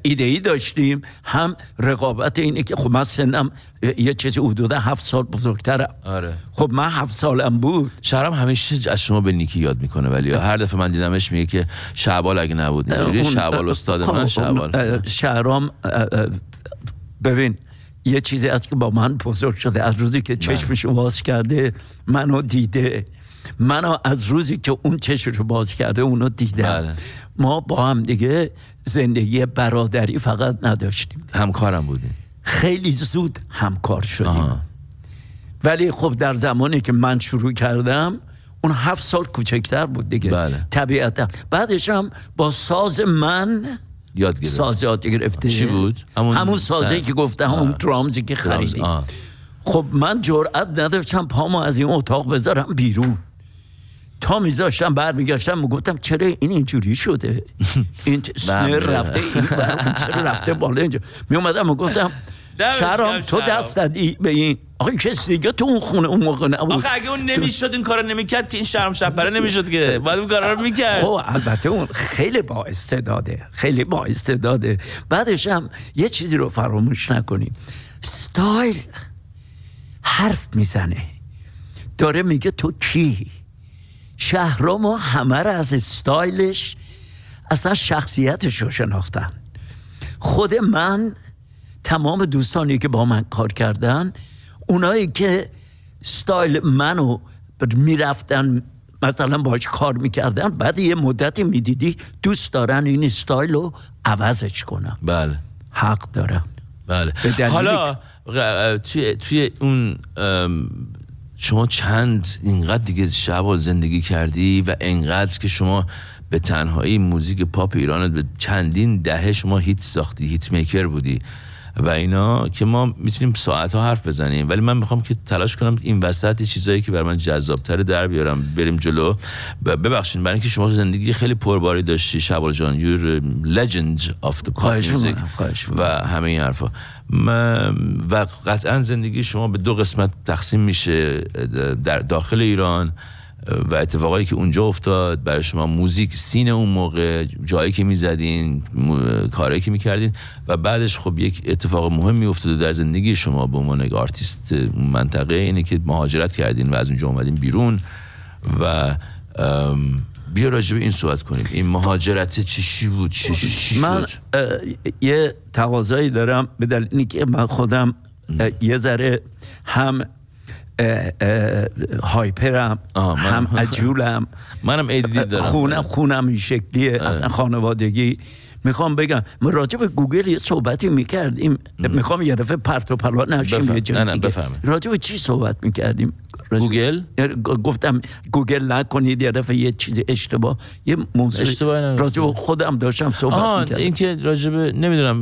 ایده‌ای داشتیم، هم رقابت اینه که خب من سنم یه چیزی حدود 7 سال بزرگترم. آره. خب من 7 سالم بود. شهرام همیشه از شما به نیکی یاد میکنه، ولی هر دفعه من دیدمش میگه که شهبال اگه نبود اینجوری، شهبال استاد من، شهبال. شهرام ببین یه چیزی از که با من بزرگ شده، از روزی که چشمشو باز کرده منو دیده، منو از روزی که اون چشمشو باز کرده اونو دیدم. بله. ما با هم دیگه زندگی برادری فقط نداشتیم، همکارم بودیم، خیلی زود همکار شدیم. ولی خب در زمانی که من شروع کردم اون 7 سال کوچکتر بود دیگه. بله. طبیعتا بعدش هم با ساز من یاد گرفت. ساز یاد گرفته چی بود؟ همون سازی که گفتم، همون درامزی که خریدیم. خب من جرئت نداشتم پامو از این اتاق بذارم بیرون، تا میذاشتم برمیگشتم میگفتم چرا این اینجوری شده، این سنر رفته این برام، چرا رفته بالا اینجا. میومدم میگفتم شهرام تو دست دادی به این، آخه کسی دیگه تو اون خونه اون موقع نبود. آخه اگه اون نمیشد این کارو نمیکرد که، این شهرام شبپره نمیشد که، بعد اون کارا رو میکرد. خب البته اون خیلی با استعداده، خیلی با استعداده. بعدش هم یه چیزی رو فراموش نکنیم، استایل حرف میزنه، داره میگه تو کی. شهرام همه را از استایلش، اصلا شخصیتش رو شناختن. خود من، تمام دوستانی که با من کار کردن، اونایی که استایل منو میرفتن مثلا باهاش کار میکردن، بعد یه مدتی میدیدی دوست دارن این استایل رو عوضش کنن. بله، حق دارن. بله. حالا توی اون شما چند اینقدر دیگه شبال زندگی کردی و اینقدر که شما به تنهایی موزیک پاپ ایرانت به چندین دهه شما هیت ساختی، هیت میکر بودی و اینا، که ما میتونیم ساعتها حرف بزنیم، ولی من میخوام که تلاش کنم این وسط چیزایی که بر من جذابتره در بیارم. بریم جلو. ببخشید برای اینکه شما زندگی خیلی پرباری داشتی شهبال جان، یور لژند آف دی پاپ میوزیک و همه این حرفا، و قطعا زندگی شما به 2 قسمت تقسیم میشه، در داخل ایران و اتفاقایی که اونجا افتاد برای شما، موزیک سین اون موقع، جایی که میزدین، کارهایی که میکردین، و بعدش خب یک اتفاق مهمی افتاده در زندگی شما به عنوان یک آرتیست منطقه، اینه که مهاجرت کردین و از اونجا اومدین بیرون. و بیا راجع به این صحبت کنیم، این مهاجرت چی بود؟ چی من یه تقاضایی دارم به دلیل اینکه من خودم یه ذره هم هایپرم، هم عجولم، منم ایدی دارم، خونم این شکلیه، اصلا خانوادگی. میخوام بگم ما راجع به گوگل یه صحبتی میکردیم، میخوام یه دفعه پرت و پلا نشیم. راجع به چی صحبت میکردیم؟ گوگل. گفتم گوگل نکنید، یه دفعه یه چیز اشتباه، یه موضوع راجع به خودم داشتم صحبت میکردم. این که راجع به نمیدونم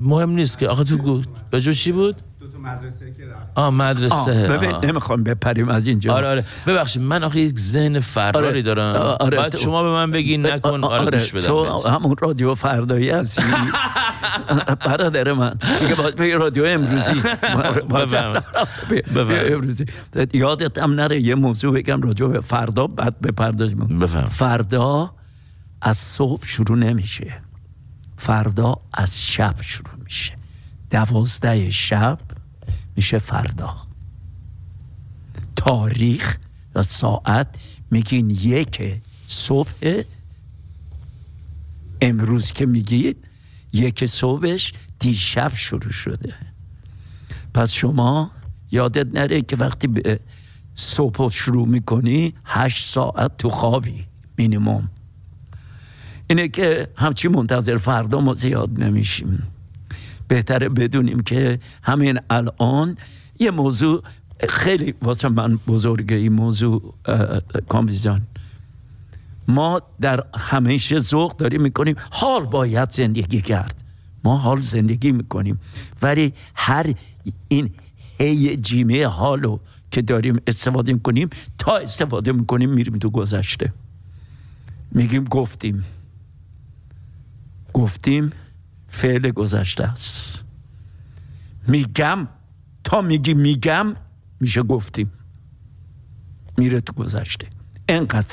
مهم نیست که. آخه تو راجع به چی بود؟ مدرسه که رفت. مدرسه. ببین نمیخوام بپریم از اینجا. آره. ببخشید من آخه یک ذهن فراری دارم. بعد شما به من بگین نکن. گوش بدم. تو همون رادیو فردایی هستی. برادر من. دیگه باید به رادیو امروزی. امروزی. یادت هم نره یه موضوع بگم راجع به فردا، بعد بپردازیم. فردا از صبح شروع نمیشه. فردا از شب شروع میشه. 12 شب میشه فردا. تاریخ و ساعت میگین 1 صبح امروز، که میگید 1 صبحش دیشب شروع شده. پس شما یادت نره که وقتی به صبح شروع میکنی 8 ساعت تو خوابی مینیمم. اینه که همچی منتظر فردا ما زیاد نمیشیم. بهتره بدونیم که همین الان یه موضوع خیلی واسه من بزرگه، این موضوع کامبیزان. ما در همیشه ذوق داریم میکنیم حال باید زندگی کرد، ما حال زندگی میکنیم، ولی هر این هی جیمه حالو که داریم استفاده میکنیم تا استفاده میکنیم میریم تو گذشته، میگیم گفتیم فعل گذشته است. میگم تا میگم میشه گفتیم، میره تو گذشته. انقدر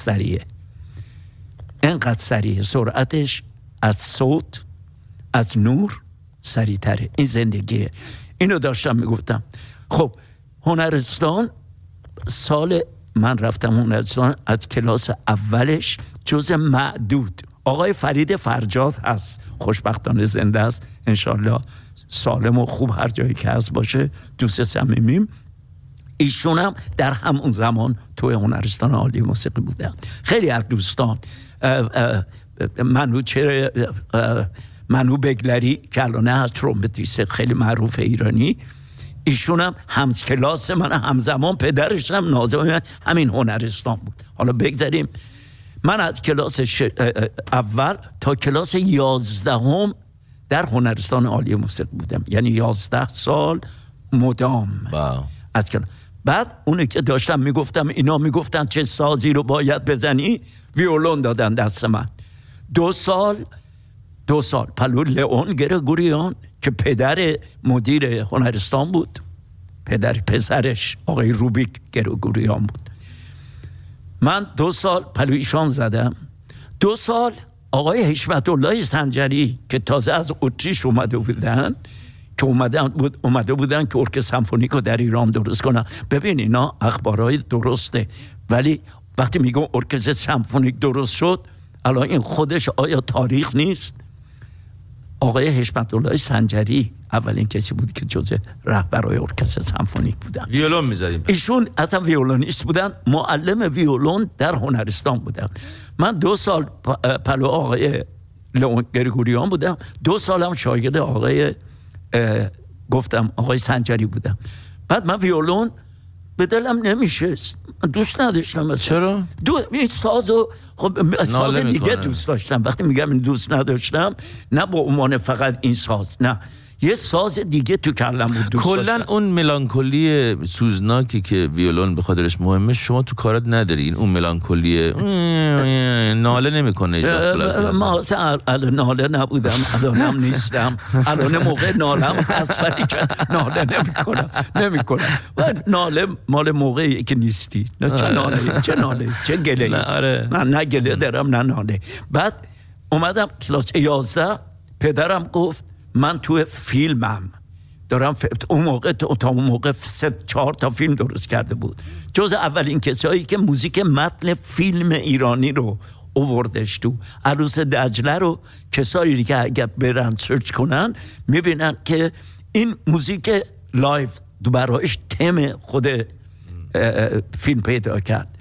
سریعه سرعتش از صوت، از نور سریع‌تره. این زندگیه. اینو داشتم میگفتم. خب هنرستان، سال من رفتم هنرستان، از کلاس اولش جزء معدود. آقای فرید فرجاد هست، خوشبختانه زنده است، انشالله سالم و خوب هر جایی که هست باشه، دوست صمیمیم. ایشون هم در همون زمان توی هنرستان عالی موسیقی بودن. خیلی از دوستان، منوچهر بگلری که الان هست ترومپتیست خیلی معروف ایرانی، ایشون هم همکلاس من، همزمان پدرش هم ناظم همین هنرستان بود. حالا بگذاریم، من از کلاس اول تا کلاس 11 در هنرستان عالی موسیقی بودم، یعنی 11 سال مدام. از کلاس بعد اونی که داشتم میگفتم اینا میگفتن چه سازی رو باید بزنی، ویولون دادن دست من. 2 سال پلو لئون گرگوریان که پدر مدیر هنرستان بود، پدر پسرش آقای روبیک گرگوریان بود، من 2 سال پلویشان زدم. 2 سال آقای حشمتالله سنجری که تازه از اتریش اومده بودن، که اومده بودن که ارکستر سمفونیک رو در ایران درست کنن. ببین اینا اخبارهای درسته، ولی وقتی میگم ارکستر سمفونیک درست شد، الان این خودش آیا تاریخ نیست؟ آقای حشمتالله سنجری اولین کسی بود که جزء رهبرای ارکستر سمفونیک بودن. ویولون می‌زدیم. ایشون اصلا ویولونیست بودن، معلم ویولون در هنرستان بودن. من 2 سال پلو آقای لئون گرگوریان بودم، 2 سالم شاگرد آقای سنجری بودم. بعد من ویولون به دلم نمیشست، دوست نداشتم اصلا. چرا؟ این سازو، خب ساز دیگه دوست داشتم. وقتی میگم این دوست نداشتم، نه با عنوان فقط این ساز، نه، یه ساز دیگه تو کلم بود دوست داشتم. کلن اون ملانکولی سوزناکی که ویولون به خاطرش مهمه شما تو کارت نداری. این اون ملانکولی ناله نمیکنه. ما اصلا ناله نبودم، الانم نیستم، الان موقع نالم هست ولی که ناله نمیکنم. ناله مال موقعی که نیستی. نه چه ناله چه گله. نه گله دارم، نه ناله. بعد اومدم کلاس 11، پدرم گفت من توی فیلمم دارم اون موقع 3-4 تا فیلم درست کرده بود، جز اولین کسایی که موزیک متن فیلم ایرانی رو آوردش تو عروس دجله رو. کسایی که اگر برن سرچ کنن میبینن که این موزیک لایو دوبرایش تم خود فیلم پیدا کرد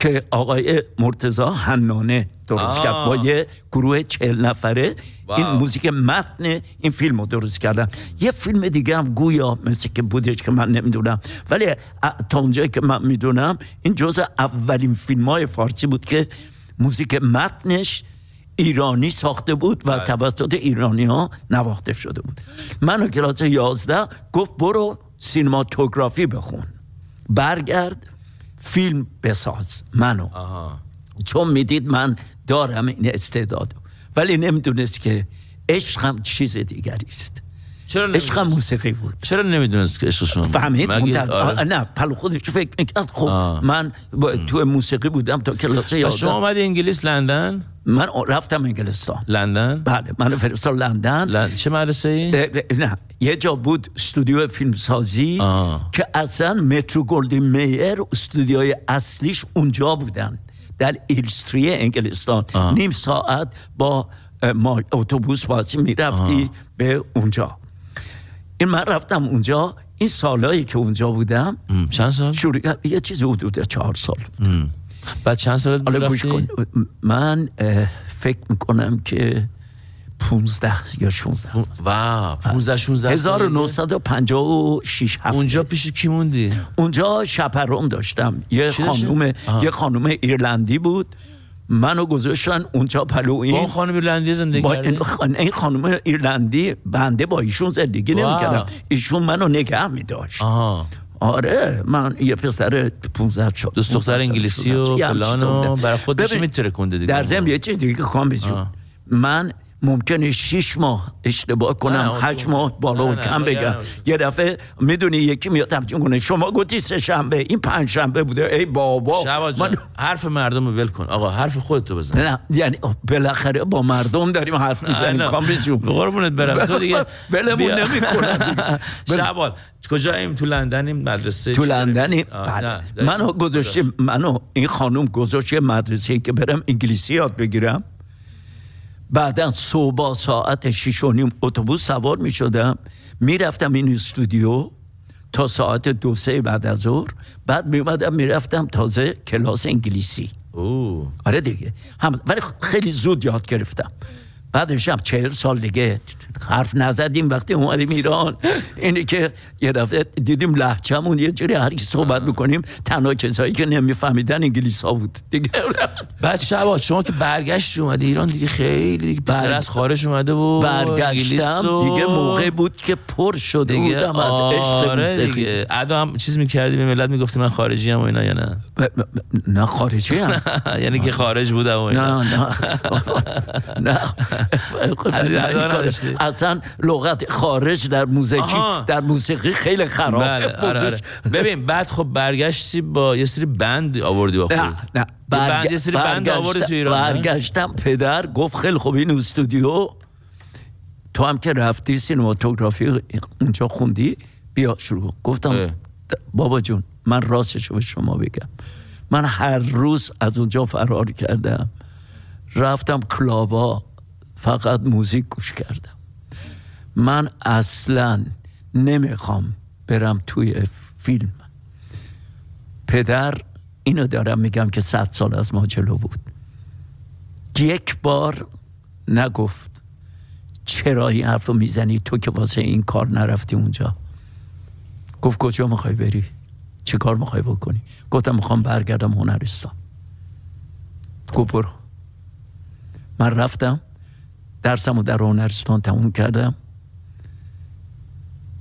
که آقای مرتضی حنانه درست کرد با یه گروه 40 نفره. این موزیک متن این فیلم رو درست کردن. یه فیلم دیگه هم گویا مثل که بودش که من نمیدونم، ولی تا اونجایی که من میدونم این جزء اولین فیلم‌های فارسی بود که موزیک متنش ایرانی ساخته بود و توسط ایرانی‌ها نواخته شده بود. منو کلاس 11 گفت برو سینماتوگرافی بخون، برگرد فیلم بساز منو. چون میدید من دارم این استعدادو، ولی نمیدونست که عشقم چیز دیگری است. عشقم موسیقی بود. چرا نمیدونست که عشقشون فهمید؟ نه پلو خودشو فکر میکرد. خب من تو موسیقی بودم تا کلاس 11. شما اومدی انگلیس، لندن؟ من رفتم انگلستان. لندن؟ بله، من فرستادن لندن. چه مدرسه‌ای؟ نه، یه جا بود استودیو فیلمسازی که اصلا مترو گلدین میر استودیوی اصلیش اونجا بودن، در ایلستری انگلستان. نیم ساعت با اتوبوس واسه میرفتی به اونجا. این من رفتم اونجا، این سالایی که اونجا بودم چند سال؟ یه چیز حدود 4 سال. بعد چند سال رفتی؟ من فکر میکنم که 15 یا 16. واو 15 16. 1956 7. اونجا پیش کی موندی؟ اونجا شپرم داشتم. یه خانم ایرلندی بود. منو گذاشتن اونجا پلو این. با خانم ایرلندی زندگی کردی؟ این خانم ایرلندی بنده با ایشون زندگی نمی‌کردم. ایشون منو نگه می‌داشت. آها. آره من یه پسر 15 شد. دوست دختر انگلیسی و فلانو برای خودش میترکونده دیگه. در ضمن یه چیز دیگه که کام بجون. من ممکنه 6 ماه اشتباه کنم، 8 ماه بالا و کم بگم. یه دفعه میدونی یکی میاد تمجیم کنه شما گفتی سه شنبه، این پنج شنبه بوده. ای بابا من... حرف مردم رو ول کن آقا، حرف خودتو بزن. نه یعنی بالاخره با مردم داریم حرف میزنیم. کامبیز جون قربونت برم، تو دیگه ولمون نمی‌کنی. شهبال کجاییم؟ تو لندنیم، مدرسه تو لندنیم. منو گذاشت، منو این خانم گذاشت مدرسه که برم انگلیسی یاد بگیرم. بعدن صبح ساعت 6:30 اتوبوس سوار می شدم، می رفتم این استودیو تا ساعت 2-3 بعد از ظهر. بعد می اومدم می رفتم تازه کلاس انگلیسی. اوه آره دیگه هم، ولی خیلی زود یاد گرفتم. بعدش هم 40 سال دیگه حرف نزدیم. وقتی اومدیم ایران اینی که یه دفعه دیدیم لهجه‌مون یه جوری، هر کی صحبت می‌کنیم تنها کسایی که نمی‌فهمیدن انگلیس‌ها بود دیگه. بعد شبا شما که برگشت اومدی ایران دیگه، خیلی دیگه بسر از خارج اومده و برگشتم دیگه. موقع بود که پر شده دیگه. بودم از عشق موسیقی. ادا هم چیز می‌کردی به ملت میگفتی من خارجی ام و اینا یا نه؟ نه خارجی ام، یعنی که خارج بودم و اینا. نه اصلا لغت خارج در موسیقی خیلی خراب. آره. ببین بعد خب برگشتی با یه سری بند آوردی با خود. نه بند آوردی تو ایران. برگشتم پدر گفت خیلی خوب این استودیو تو هم که رفتی سینماتوگرافی اونجا خوندی بیا شروع. گفتم بابا جون من راستشو به شما بگم، من هر روز از اونجا فرار کردم، رفتم کلابا فقط موزیک گوش کردم. من اصلا نمیخوام برم توی فیلم. پدر اینو دارم میگم که 100 سال از ما جلو بود، یک بار نگفت چرا این حرف رو میزنی، تو که واسه این کار نرفتی اونجا. گفت کجا میخوای بری، چه کار میخوای بکنی؟ گفتم میخوام برگردم هنرستان. گفت برو. من رفتم درسمو در هنرستان تموم کردم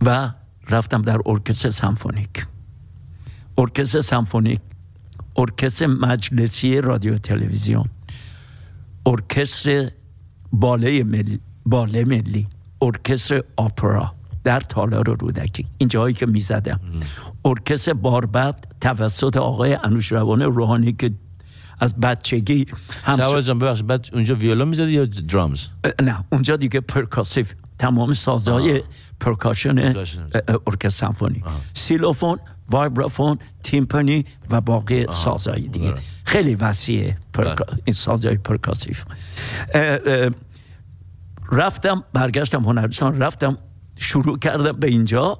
و رفتم در ارکستر سمفونیک، ارکستر مجلسی رادیو تلویزیون، ارکستر باله ملی، ارکستر آپرا در تالار رودکی، این جایی که میزدم، ارکستر باربد توسط آقای انوشیروانه روحانی که از بچگی هم جواد جان ببخش. بعد اونجا ویولون میزدی یا درامز؟ نه اونجا دیگه پرکاسیو، تمام سازهای پرکاشن ارکستر سمفونی، سیلوفون، وایبرافون، تیمپانی و باقی سازهای دیگه. خیلی وسیعه این سازهای پرکاسیو. رفتم برگشتم هنرستان، رفتم شروع کردم به اینجا.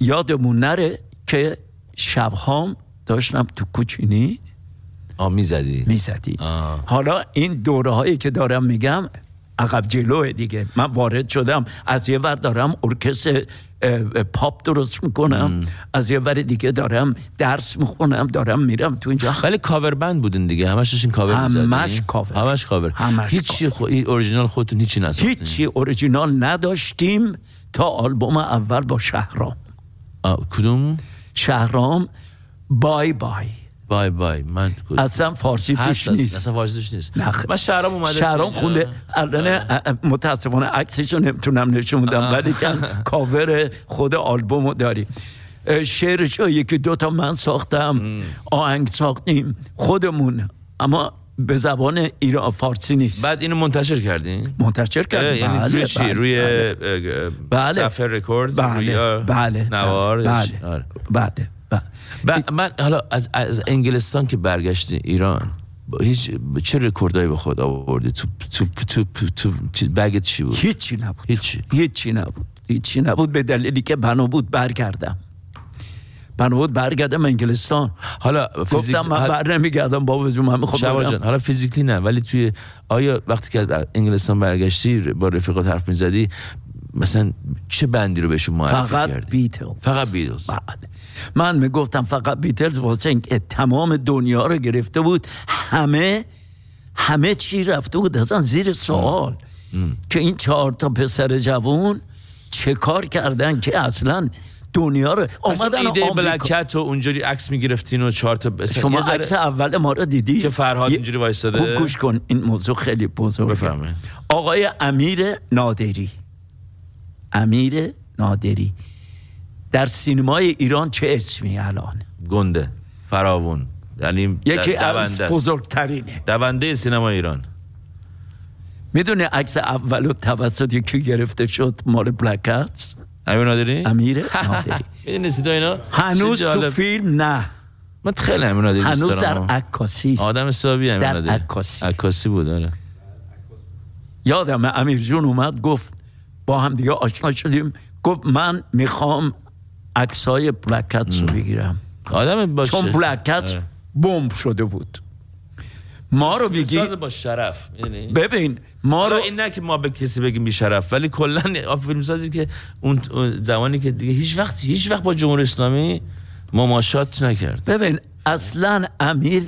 یادمون نره که شبهام داشتم تو کوچینی میزدی. حالا این دوره هایی که دارم میگم عقب جلوه دیگه. من وارد شدم، از یه ور دارم ارکستر پاپ درست میکنم، از یه ور دیگه دارم درس میخونم، دارم میرم تو اینجا. خیلی کاور بند بودین دیگه، همش این کاور میزدین. همش کاور. هیچی اوریجینال خودتون هیچی نذاشتین؟ هیچی اوریجینال نداشتیم تا آلبوم اول با شهرام. کدوم؟ شهرام بای بای. من اصلا فارسی توش نیست. من شهرام اومده، شهرام خونده. الان متاسفانه عکسشو نمیتونم نشون بدم، ولی که کاور خود آلبومو داری. شعرشو یکی دوتا من ساختم، آهنگ ساختیم خودمون، اما به زبان ایران، فارسی نیست. بعد اینو منتشر کردین؟ منتشر کردیم. یعنی روی چی؟ روی سفر رکورد؟ بله. نوار؟ بله. من حالا از انگلستان که برگشتی ایران، هیچ چه رکوردایی به خود آوردی؟ تو بگت چی بود؟ هیچی نبود. هیچی نبود، به دلیلی که بنا بود برگردم. انگلستان. حالا گفتم من بر نمیگردم بابا جون، من خودم شبا جان. حالا فیزیکلی نه، ولی توی آیا وقتی که انگلستان برگشتی با رفیقات حرف میزدی مثلا چه بندی رو بهشون معرفی کردی؟ فقط بیتلز. من میگفتم فقط بیتلز، واسه اینکه تمام دنیا رو گرفته بود، همه چی رفته بود اصلا زیر سوال که این 4 تا پسر جوان چه کار کردن که اصلا دنیا رو اومدن ایده بلک کتس و اونجوری عکس میگرفتین و 4 تا شما عکس اول ما رو دیدی که فرهاد اینجوری وایساده. خوب گوش کن، این موضوع خیلی بزرگه. بفهمه. آقای امیر نادری در سینمای ایران چه اسمی الان گنده فراوون، یعنی یکی از بزرگترینه دونده سینما ایران. میدونه عکس اولو توسط یکی گرفته شد مال بلک کتس؟ امیر نادری. میدونی سیدا اینا هنوز تو فیلم نه، من خیلی امیر نادری دوست دارم، هنوز در عکاسی آدم حسابی امیر نادری در عکاسی بود. آره یادم امیر جون اومد گفت با هم دیگه آشنا شدیم، گفت من میخوام عکسای بلک کتس رو بگیرم. آدم باشه، چون بلک کتس بمب شده بود. ما رو بگی ساز با شرف، ببین ما رو این نه که ما به کسی بگیم بی شرف، ولی کلا فیلم سازی که اون زمانی که دیگه هیچ وقت با جمهوری اسلامی مماشات نکرد. ببین اصلا امیر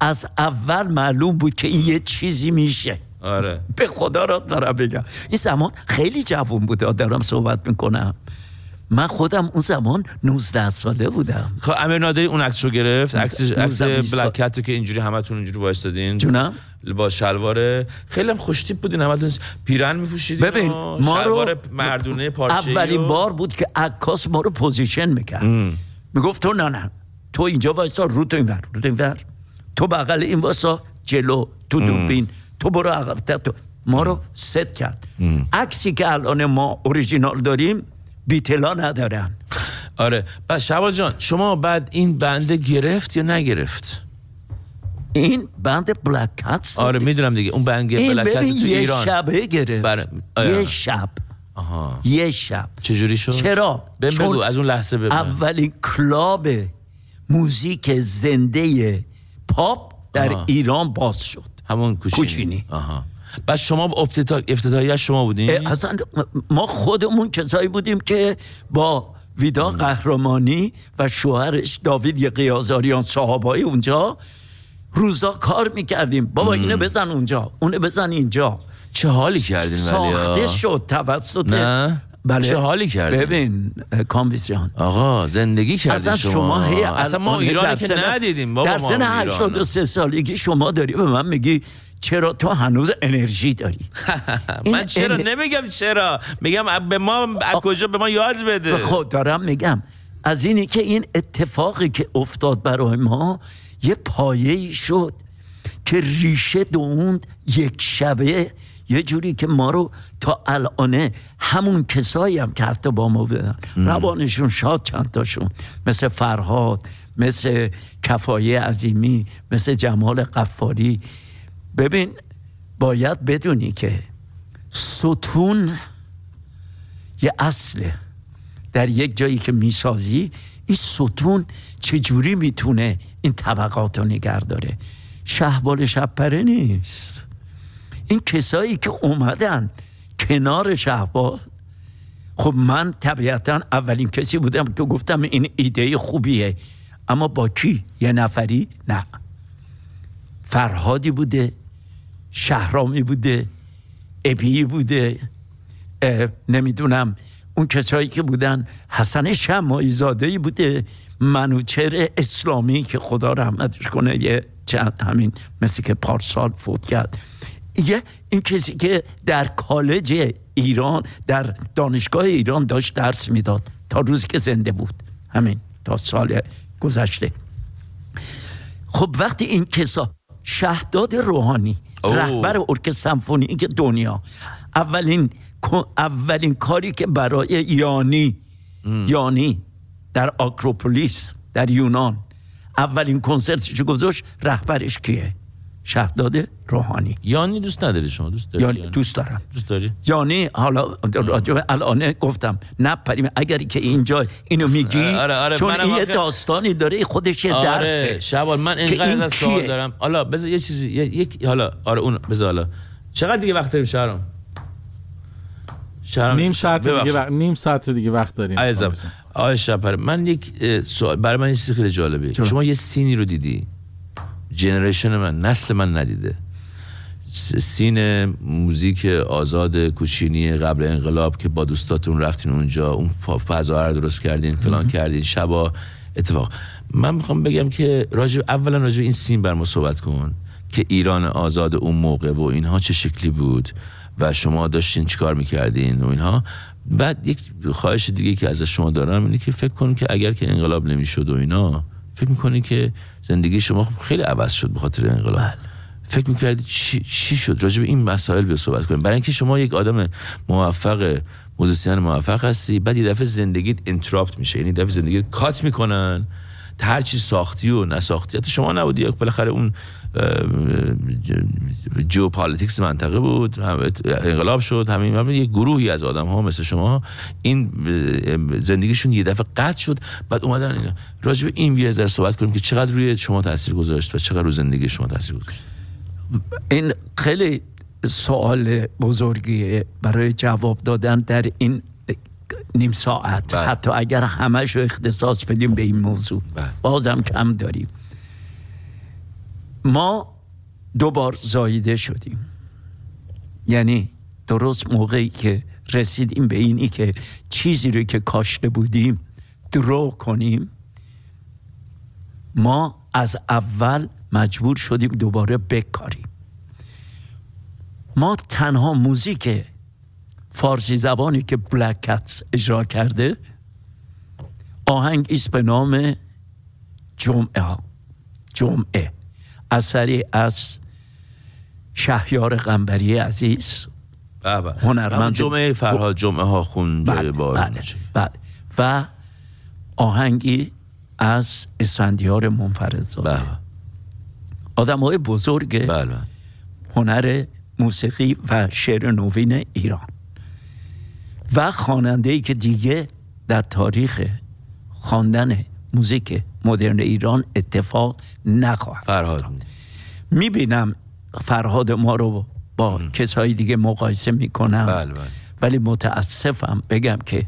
از اول معلوم بود که این یه چیزی میشه. آره به خدا را دارم بگم این زمان خیلی جوان بود، دارم صحبت میکنم، من خودم اون زمان 19 ساله بودم. خب امیر نادری اون عکس رو گرفت، عکس بلک کت رو که اینجوری همتون اینجوری وایسادین جونم با شلوار، خیلی هم خوش تیپ بودین، همتون پیرن می‌پوشیدین. ببین ما رو مردونه پارچه‌ای، اولین بار بود که عکاس ما رو پوزیشن می‌کرد، میگفت تو نه تو اینجا وایسا، رو تو اینور، تو بغل این وایسا، جلو تو دوربین، تو برو عقب، تو ما رو ست کرد. عکسی که الان ما اوریجینال داریم بیتلا ندارن. آره بس شهبال جان، شما بعد این بنده گرفت یا نگرفت؟ این بند بلک کتس؟ آره میدونم دیگه اون بند بلک کتس تو ایران یه شبه گرفت. یه شب چجوری شد؟ چرا؟ بگو از اون لحظه ببین. اولین کلاب موزیک زنده پاپ در ایران باز شد، همون کوچینی. بعد شما افتتاحیه شما بودین؟ اصلا ما خودمون کسایی بودیم که با ویدا قهرمانی و شوهرش داوید یه قیازاریان صحابایی اونجا روزا کار میکردیم. بابا اینو بزن اونجا، اونو بزن اینجا. چه حالی کردین ولی ساخته شد توسط بله. چه حالی کردین؟ ببین کامبیز جان آقا زندگی کردین شما. اصلا ما ایران که ندیدیم بابا. در سن 83 سالگی شما داری به من میگی چرا تو هنوز انرژی داری؟ من چرا نمیگم، چرا میگم به ما از کجا به ما یاد بده. خب دارم میگم از اینی که این اتفاقی که افتاد برای ما یه پایه‌ای شد که ریشه دوند یک شبه، یه جوری که ما رو تا الانه همون کسایی هم که حتی با ما بدن روانشون شاد، چند تاشون مثل فرهاد، مثل کفایه عظیمی، مثل جمال قفاری. ببین باید بدونی که ستون یه اصله، در یک جایی که میسازی این ستون چجوری میتونه این طبقات رو نگهداره. شهبال شبپره نیست، این کسایی که اومدن کنار شهبال. خب من طبیعتا اولین کسی بودم که گفتم این ایده خوبیه، اما با کی؟ یه نفری؟ نه، فرهادی بوده، شهرامی بوده، ابی بوده، نمیدونم اون کسایی که بودن، حسن شامویزادی بوده، منوچهر اسلامی که خدا رحمتش کنه یه چند همین مثل که پارسال فوت کرد، این کسی که در کالج ایران در دانشگاه ایران داشت درس میداد تا روزی که زنده بود، همین تا سال گذشته. خب وقتی این کسا شهداد روحانی رهبر ارکستر سمفونیک دنیا، اولین کاری که برای یانی در آکروپولیس در یونان اولین کنسرتش گذاشت، رهبرش کیه؟ شهداد روحانی. یعنی دوست نداری شما؟ دوست داری؟ یعنی دوست دارم. دوست داری؟ یعنی حالا راجب الان گفتم نپریم اگری که اینجا اینو میگی. آره چون این یه داستانی داره خودش یه درسه. آره شبال من اینقدر از سوال دارم. حالا بذار یه چیزی یک حالا آره اون بذار حالا چقدر دیگه وقت داریم شهرام؟ نیم ساعت دیگه وقت داریم. عزیزم آقای شبپره من یک سوال برای من چیز خیلی جالبه. شما یه سینی رو دیدی؟ جنریشن من، نسل من ندیده. سین موزیک آزاد کوچینی قبل انقلاب که با دوستاتون رفتین اونجا، اون فضا رو درست کردین، فلان کردین، شبا اتفاق. من میخوام بگم که اولا راجب این سین برام صحبت کن که ایران آزاد اون موقع و اینها چه شکلی بود و شما داشتین چیکار میکردین و اینها. بعد یک خواهش دیگه که از شما دارم اینه که فکر کن که اگر که انقلاب نمیشد و اینا، فکر میکنی که زندگی شما خیلی عوض شد به خاطر انقلاب. فکر میکردی چی شد؟ راجع به این مسائل بیا صحبت کنیم. برای اینکه شما یک آدم موفق، موزیسین موفق هستی، بعد یه دفعه زندگیت اینتراپت میشه، یعنی دفعه زندگیت کات میکنن. هر چی ساختی و نساختی، حتی شما نبودی، بالاخره اون جیو پالیتیکس منطقه بود، انقلاب شد، همین یک گروهی از آدم ها مثل شما این زندگیشون یه دفعه قطع شد، بعد اومدن اینا. راجع به این یه ذره صحبت کنیم که چقدر روی شما تاثیر گذاشت و چقدر روی زندگی شما تاثیر گذاشت. این خیلی سوال بزرگیه برای جواب دادن در این نیم ساعت. حتی اگر همش رو اختصاص بدیم به این موضوع بازم کم داریم. ما دوبار زاییده شدیم، یعنی درست موقعی که رسیدیم به اینی که چیزی رو که کاشته بودیم درو کنیم، ما از اول مجبور شدیم دوباره بکاریم. ما تنها موزیک فارسی زبانی که بلک کتس اجرا کرده آهنگ ایست به نام جمعه، اثری از شهریار قنبری عزیز، هنرمند جمعه فرهاد، جمعه ها خونده بار و آهنگی از اسفندیار منفرد زاده، آدم های بزرگ هنر موسیقی و شعر نوین ایران و خواننده‌ای که دیگه در تاریخ خواندن موزیک مدرن ایران اتفاق نخواهد. فرهاد میبینم فرهاد ما رو با کسای دیگه مقایسه میکنم، بله. ولی متاسفم بگم که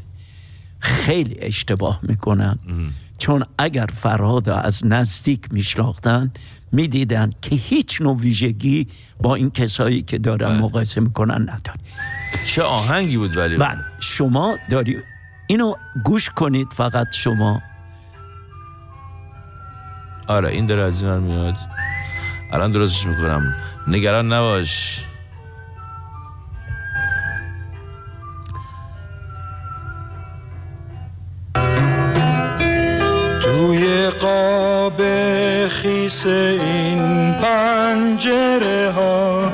خیلی اشتباه میکنن، چون اگر فرهاد از نزدیک میشناختن میدیدن که هیچ نوع ویژگی با این کسایی که دارن مقایسه میکنن نداره. چه آهنگی بود ولی شما داری اینو گوش کنید فقط شما. آره این داره از این میاد، الان درستش میکنم، نگران نباش. توی قاب خیس این پنجره ها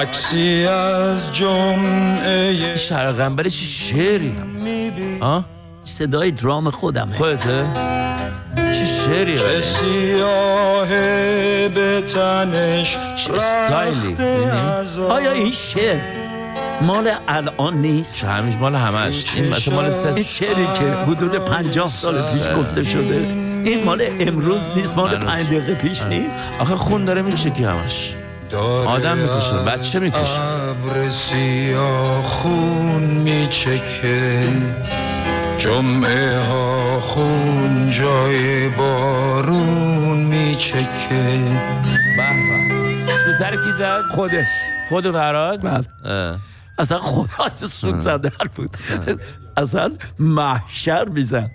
عکسی از جمعه شهر قنبری. چه شعری صدای درام خودمه. خودته؟ چه شعری هره؟ چه سیاهه به تنش، چه ستایلی. آیا این شعر مال الان نیست؟ همیشه مال همش. این مثلا مال این شعری که حدود 50 سال پیش گفته شده، این مال امروز نیست، مال 5 دقیقه پیش نیست. آخه خون داره میشه که همش آدم میکشه، بچه میکشه، ابر سیاه خون میچکه، جمعه ها خون جای بارون میچکه. سوتر کی زد؟ خود فرهاد. اصلا خدا سوت زده بود، اصلا محشر میزد.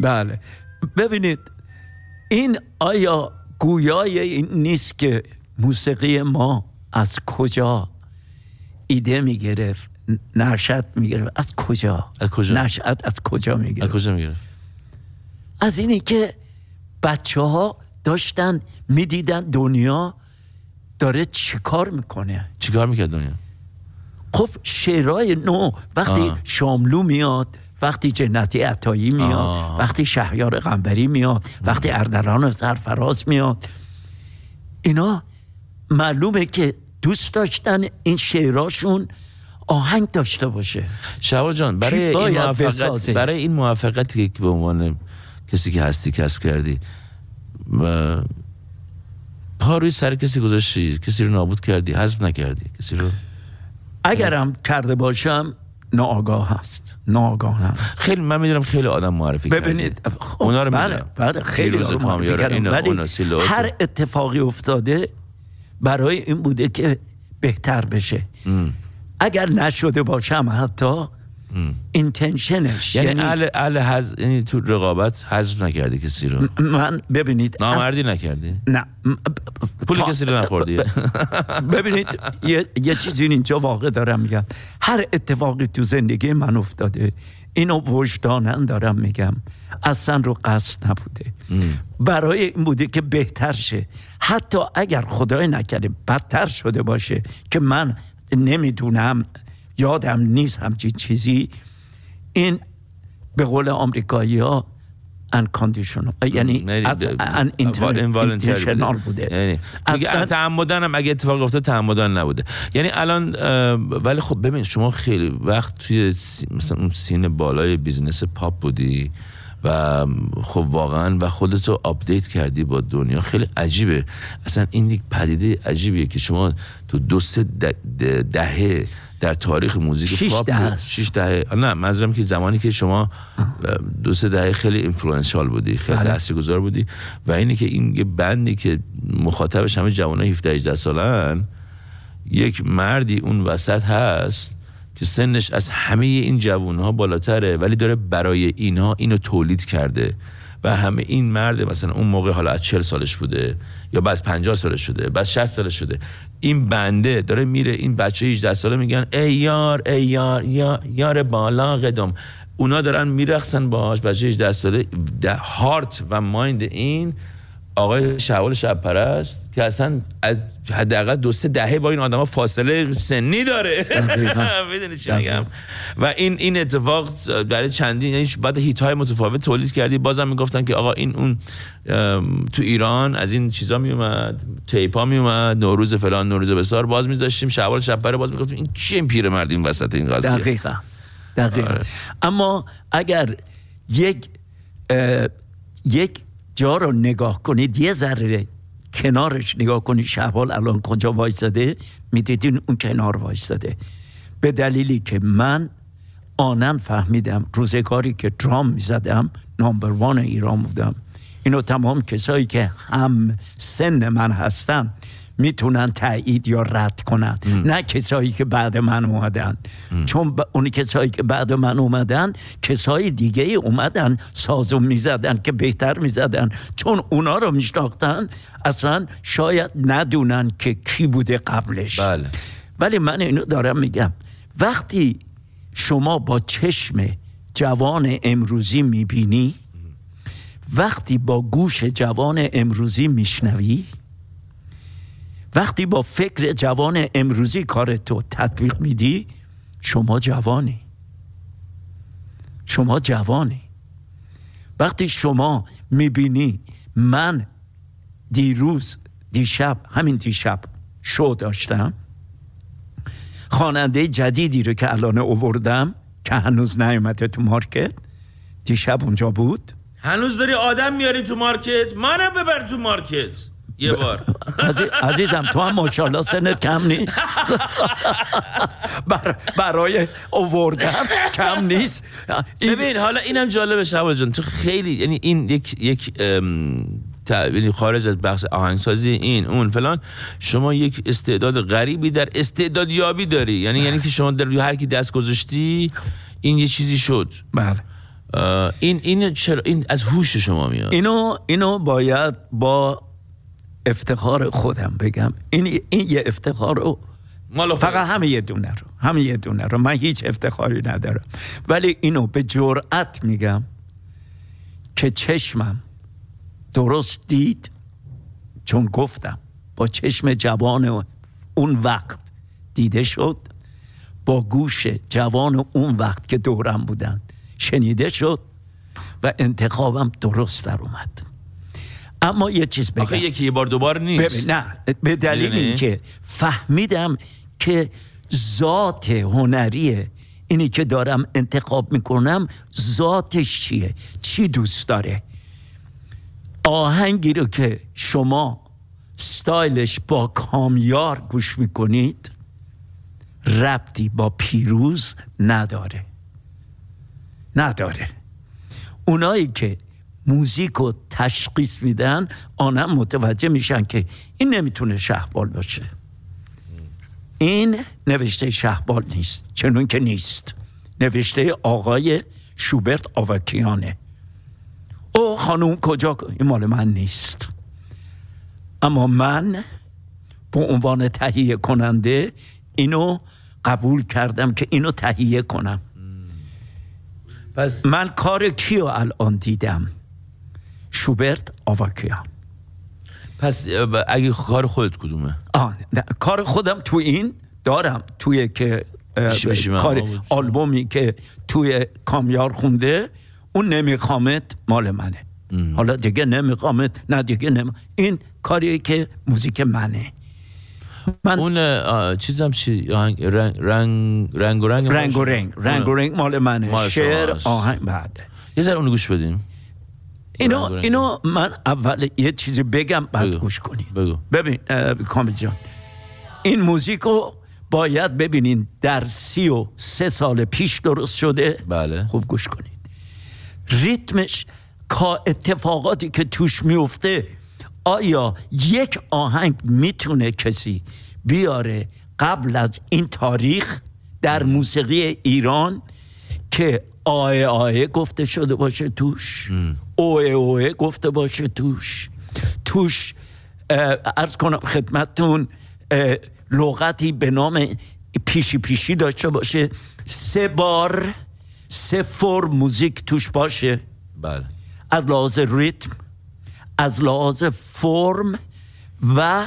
بله ببینید این آیا گویای این نیست که موسیقی ما از کجا ایده میگرفت، نشأت از کجا میگرفت؟ از اینی که بچه ها داشتن میدیدن دنیا داره چیکار میکنه. چیکار میکرد دنیا؟ خب شعرهای نو وقتی شاملو میاد وقتی جنتی عطایی میاد، وقتی شهریار قنبری میاد، وقتی اردلان و سرفراز میاد، اینا معلومه که دوست داشتن این شعراشون آهنگ داشته باشه. شهبال جان، برای این موفقیتی که به عنوان کسی که هستی کسب کردی، پا روی سر کسی گذاشتی، کسی رو نابود کردی، حذف نکردی کسی رو؟ اگرم کرده باشم ناآگاه هست، ناآگاهانه. خیلی من میدونم خیلی آدم معرفی کردی، ببینید اونا رو میدونم، بله خیلی آدم معرفی کردم، ولی هر اتفاقی افتاده برای این بوده که بهتر بشه. اگر نشده باشم حتی اینتنشنش، یعنی یعنی تو رقابت حذف نکردی کسی رو. من ببینید نامردی نکردی، نه پول کسی رو نخوردی. ببینید یه چیزی اینجا واقع دارم میگم، هر اتفاقی تو زندگی من افتاده اینو وجدانن دارم میگم، اصلا رو قصد نبوده، برای این بوده که بهتر شه. حتی اگر خدای نکرده بدتر شده باشه که من نمیدونم، یادم نیست همچین چیزی، این به قول آمریکایی ها unconditional، یعنی اینوالنتیشنال بوده، یعنی اصلا تعمدن هم اگه اتفاق افتاد تعمدن نبوده. یعنی الان ولی خب ببین، شما خیلی وقت توی مثلا اون سین بالای بیزنس پاپ بودی و خب واقعا و خودتو آپدیت کردی با دنیا. خیلی عجیبه اصلا، این یک پدیده عجیبیه که شما تو دو سه دهه در تاریخ موزیک پاپ 6 دهه، نه منظورم که زمانی که شما 2-3 دهه خیلی اینفلوئنشال بودی، خیلی تاثیرگذار بودی، و اینی که این بندی که مخاطبش همه جوانای 17-18 سالن، یک مردی اون وسط هست که سنش از همه این جوانها بالاتره، ولی داره برای اینها اینو تولید کرده و همه این مرد مثلا اون موقع حالا از 40 سالش بوده یا بعد 50 سالش شده، بعد 60 سالش شده، این بنده داره میره این بچه 18 ساله میگن ای یار بالا قدم، اونا دارن میرقصن باهاش، بچه 18 ساله هارت و مایند این آقای شهبال شبپره است که اصلا از حداقل 2-3 دهه با این آدما فاصله سنی داره. میدونی چی میگم؟ و این اتفاق برای چندین، یعنی بعد هیت‌های متفاوت تولید کردی، بازم میگفتن که آقا این اون تو ایران از این چیزا میومد، تیپا میومد، نوروز فلان، نوروز بسار، باز میذاشتیم شهبال شبپره، باز میگفتیم این چه پیرمرد این وسط این قضیه. دقیقاً. آره. اما اگر یک جا رو نگاه کنید، یه ذره کنارش نگاه کنید، شهبال الان کجا وایساده، میدیدین اون کنار وایساده، به دلیلی که من آنن فهمیدم روزگاری که درام میزدم نمبر 1 ایران بودم. اینو تمام کسایی که هم سن من هستن میتونن تایید یا رد کنن، نه کسایی که بعد من اومدن، چون اون کسایی که بعد من اومدن کسای دیگه اومدن سازو میزدن که بهتر میزدن، چون اونا رو میشناختن، اصلا شاید ندونن که کی بوده قبلش. بله. ولی من اینو دارم میگم، وقتی شما با چشم جوان امروزی میبینی، وقتی با گوش جوان امروزی میشنوی، وقتی با فکر جوان امروزی کارتو تطبیق میدی، شما جوانی. وقتی شما میبینی، من دیشب شو داشتم، خواننده جدیدی رو که الان آوردم که هنوز نیومده تو مارکت، دیشب اونجا بود. هنوز داری آدم میاری تو مارکت؟ منم ببر تو مارکت یه بار. عزیزم تو هم ماشاءالله سنت کم نیست، برای آوردن کم نیست. ببین حالا اینم جالبه شهبال جان، تو خیلی، یعنی این یک خارج از بحث آهنگسازی این اون فلان، شما یک استعداد غریبی در استعداد یابی داری، یعنی که شما در هر کی دست گذاشتی این یه چیزی شد. بله. این از هوش شما میاد. اینو باید با افتخار خودم بگم، این یه افتخار رو فقط همه یه دونه رو، من هیچ افتخاری ندارم، ولی اینو به جرأت میگم که چشمم درست دید، چون گفتم با چشم جوان اون وقت دیده شد، با گوش جوان اون وقت که دورم بودن شنیده شد و انتخابم درست در اومد. اما یه چیز بگم، آخه یکی یه بار دوبار نیست. نه، به دلیل اینکه فهمیدم که ذات هنریه اینی که دارم انتخاب میکنم، ذاتش چیه، چی دوست داره. آهنگی رو که شما ستایلش با کامیار گوش میکنید ربطی با پیروز نداره. اونایی که موزیک رو تشخیص میدن آنم متوجه میشن که این نمیتونه شهبال باشه، این نوشته شهبال نیست، چنون که نیست، نوشته آقای شوبرت آوکیانه. او خانوم کجا، این مال من نیست. اما من به عنوان تهیه کننده اینو قبول کردم که اینو تهیه کنم. پس من کار کیو الان دیدم؟ شوبرت آوکیان. پس اگه کار خودت کدومه؟ کار خودم تو این دارم، توی که کار آلبومی که توی کامیار خونده، اون نمیخوامت مال منه. حالا دیگه نمیخوامت، نه دیگه این کاریه که موزیک منه. من اون چیزم چی، رنگ و رنگ مال منه، شعر آهنگ. بعد یه ذره اون گوش بدیم. اینو من اول یه چیزی بگم بعد گوش کنید. ببین کامبیز جان، این موزیکو باید ببینین در 33 سال پیش درست شده. بله. خوب گوش کنید، ریتمش کا اتفاقاتی که توش میفته. آیا یک آهنگ میتونه کسی بیاره قبل از این تاریخ در موسیقی ایران که آه آه گفته شده باشه توش، اوه اوه گفته باشه توش عرض کنم خدمتون لغتی به نام پیشی داشته باشه، 3 بار 3 فرم موزیک توش باشه. بله. از لحاظ ریتم، از لحاظ فرم و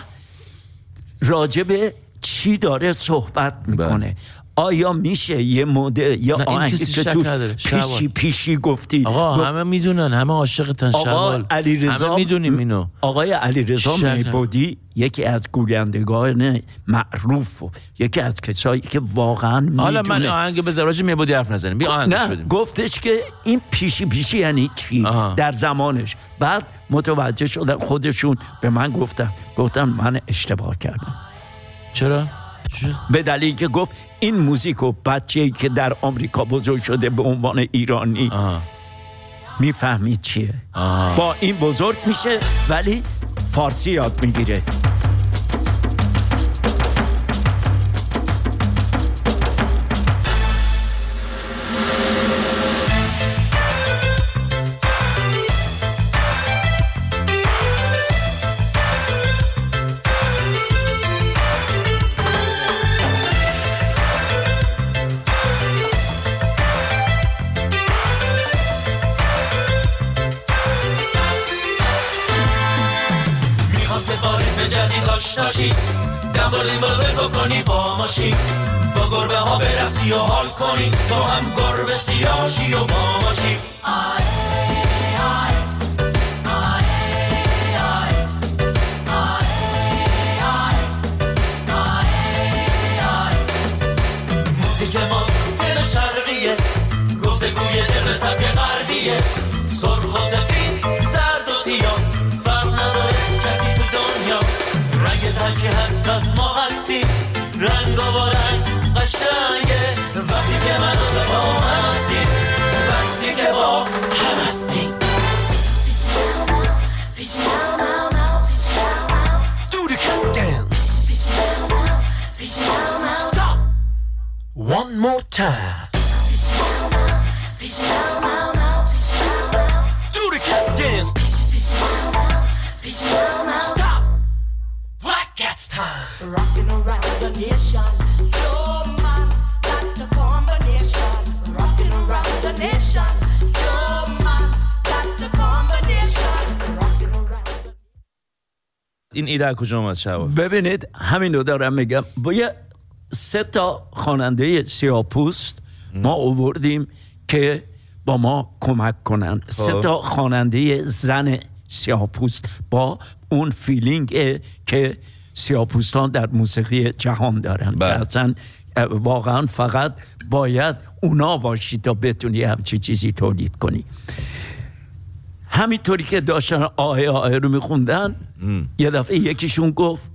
راجب چی داره صحبت میکنه. بله. آیا میشه یه مدل یا آهنگی که توش پیشی گفتی؟ آقا همه میدونن، همه عاشقتن شهبال، همه میدونیم اینو. آقای علیرضا میبودی یکی از گویندگان معروف و یکی از کسایی که واقعا میدونه. حالا من آهنگ به زراج میبودی حرف نزنیم، بیا آهنگش بدیم. گفتش که این پیشی یعنی چی در زمانش. بعد متوجه شدن، خودشون به من گفتن من اشتباه کردم. چرا؟ به دلیل که گفت این موزیکو بچه‌ای که در آمریکا بزرگ شده به عنوان ایرانی میفهمید چیه. با این بزرگ میشه ولی فارسی یاد میگیره. دنبال این بلبل بکنی با ماشین، با گربه ها برسی و حال کنی، تو هم گربه سیاشی و با ماشین. موسیقی ما دل شرقیه، گفتگوی دل سبک غربیه، سرخ و سفید، زرد و سیاه، فرق نداره کسی تو دنیا. رنگ ترچی هست کس ما هستیم، رنگ و رنگ قشنگه، وقتی که من و با هم هستیم، وقتی که با هم هستیم. Do the countdown. Stop. One more time. Do the countdown. Stop. Black Cat's time. Rocking around the nation. Your mind got the combination. Rocking around the nation. Your mind got the combination. Rocking around the... این ایده کجا اومد شباب؟ ببینید همین رو دارم میگم. با یه 3 تا خواننده سیاه‌پوست ما آوردیم که با ما کمک کنن. سه تا خواننده زن سیاه‌پوست با اون فیلینگ که سیاه‌پوستان در موسیقی جهان دارن که اصلا واقعا فقط باید اونا باشی تا بتونی همچی چیزی تولید کنی. همینطوری که داشتن آهی رو میخوندن یه دفعه یکیشون گفت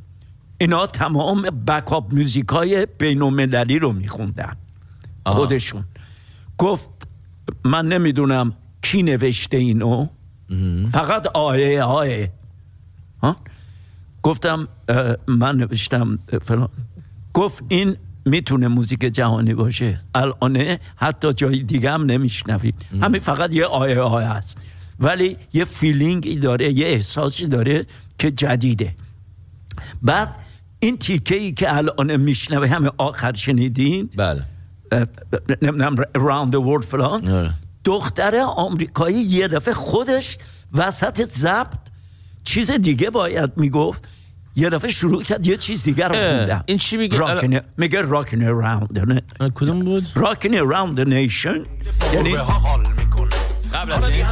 اینا تمام بکاپ موزیکای بین‌المللی رو میخوندن خودشون. گفت من نمیدونم کی نوشته اینو، فقط آهی ها. گفتم من نوشتم فلان. گفت این میتونه موزیک جهانی باشه، الان حتی جای دیگه هم نمیشنوید، همین فقط یه آهی هست ولی یه فیلینگی داره، یه احساسی داره که جدیده. بعد این تیکه‌ای که الان میشنوه همه آخر شنیدین، بله نمیدونم راوند ورلد فلان، دختر آمریکایی یه دفعه خودش وسط ضبط چیز دیگه باید میگفت، یه دفعه شروع کرد یه چیز دیگه رو خوندم. این چی میگه؟ میگه راکن اراوند. کدوم بود؟ راکن اراوند نیشن. یعنی قبل از این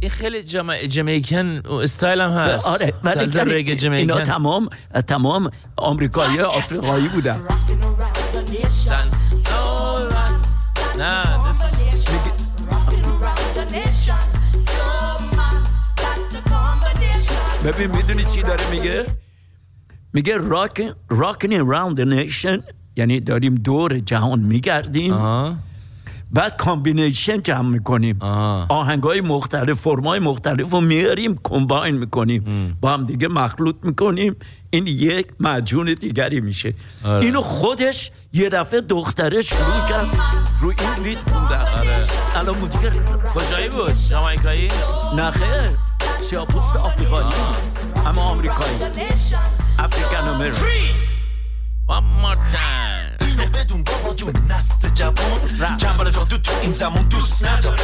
این خیلی جمعیکن استایل هم هست. آره اینا تمام آمریکایی آفریقایی بودن. نه ببین میدونی چی داره میگه؟ میگه راکن اراوند نیشن، یعنی داریم دور جهان میگردیم. بعد کامبینیشن جمع میکنیم، آهنگای مختلف، فرمای مختلف رو میاریم کمباین میکنیم با هم دیگه مخلوط میکنیم، این یک مجون دیگری میشه. اینو خودش یه دفعه دختره شروع کرد روی این ریت بوده. الان موزیک کجایی بود؟ جامائیکایی؟ نه خیر، سیاه‌پوست آفریقایی، اما آمریکایی، افریکن امریکن. One more time. اینو بدون بابا جون، نسل جوان چنباله جان تو این زمان دوست نداری،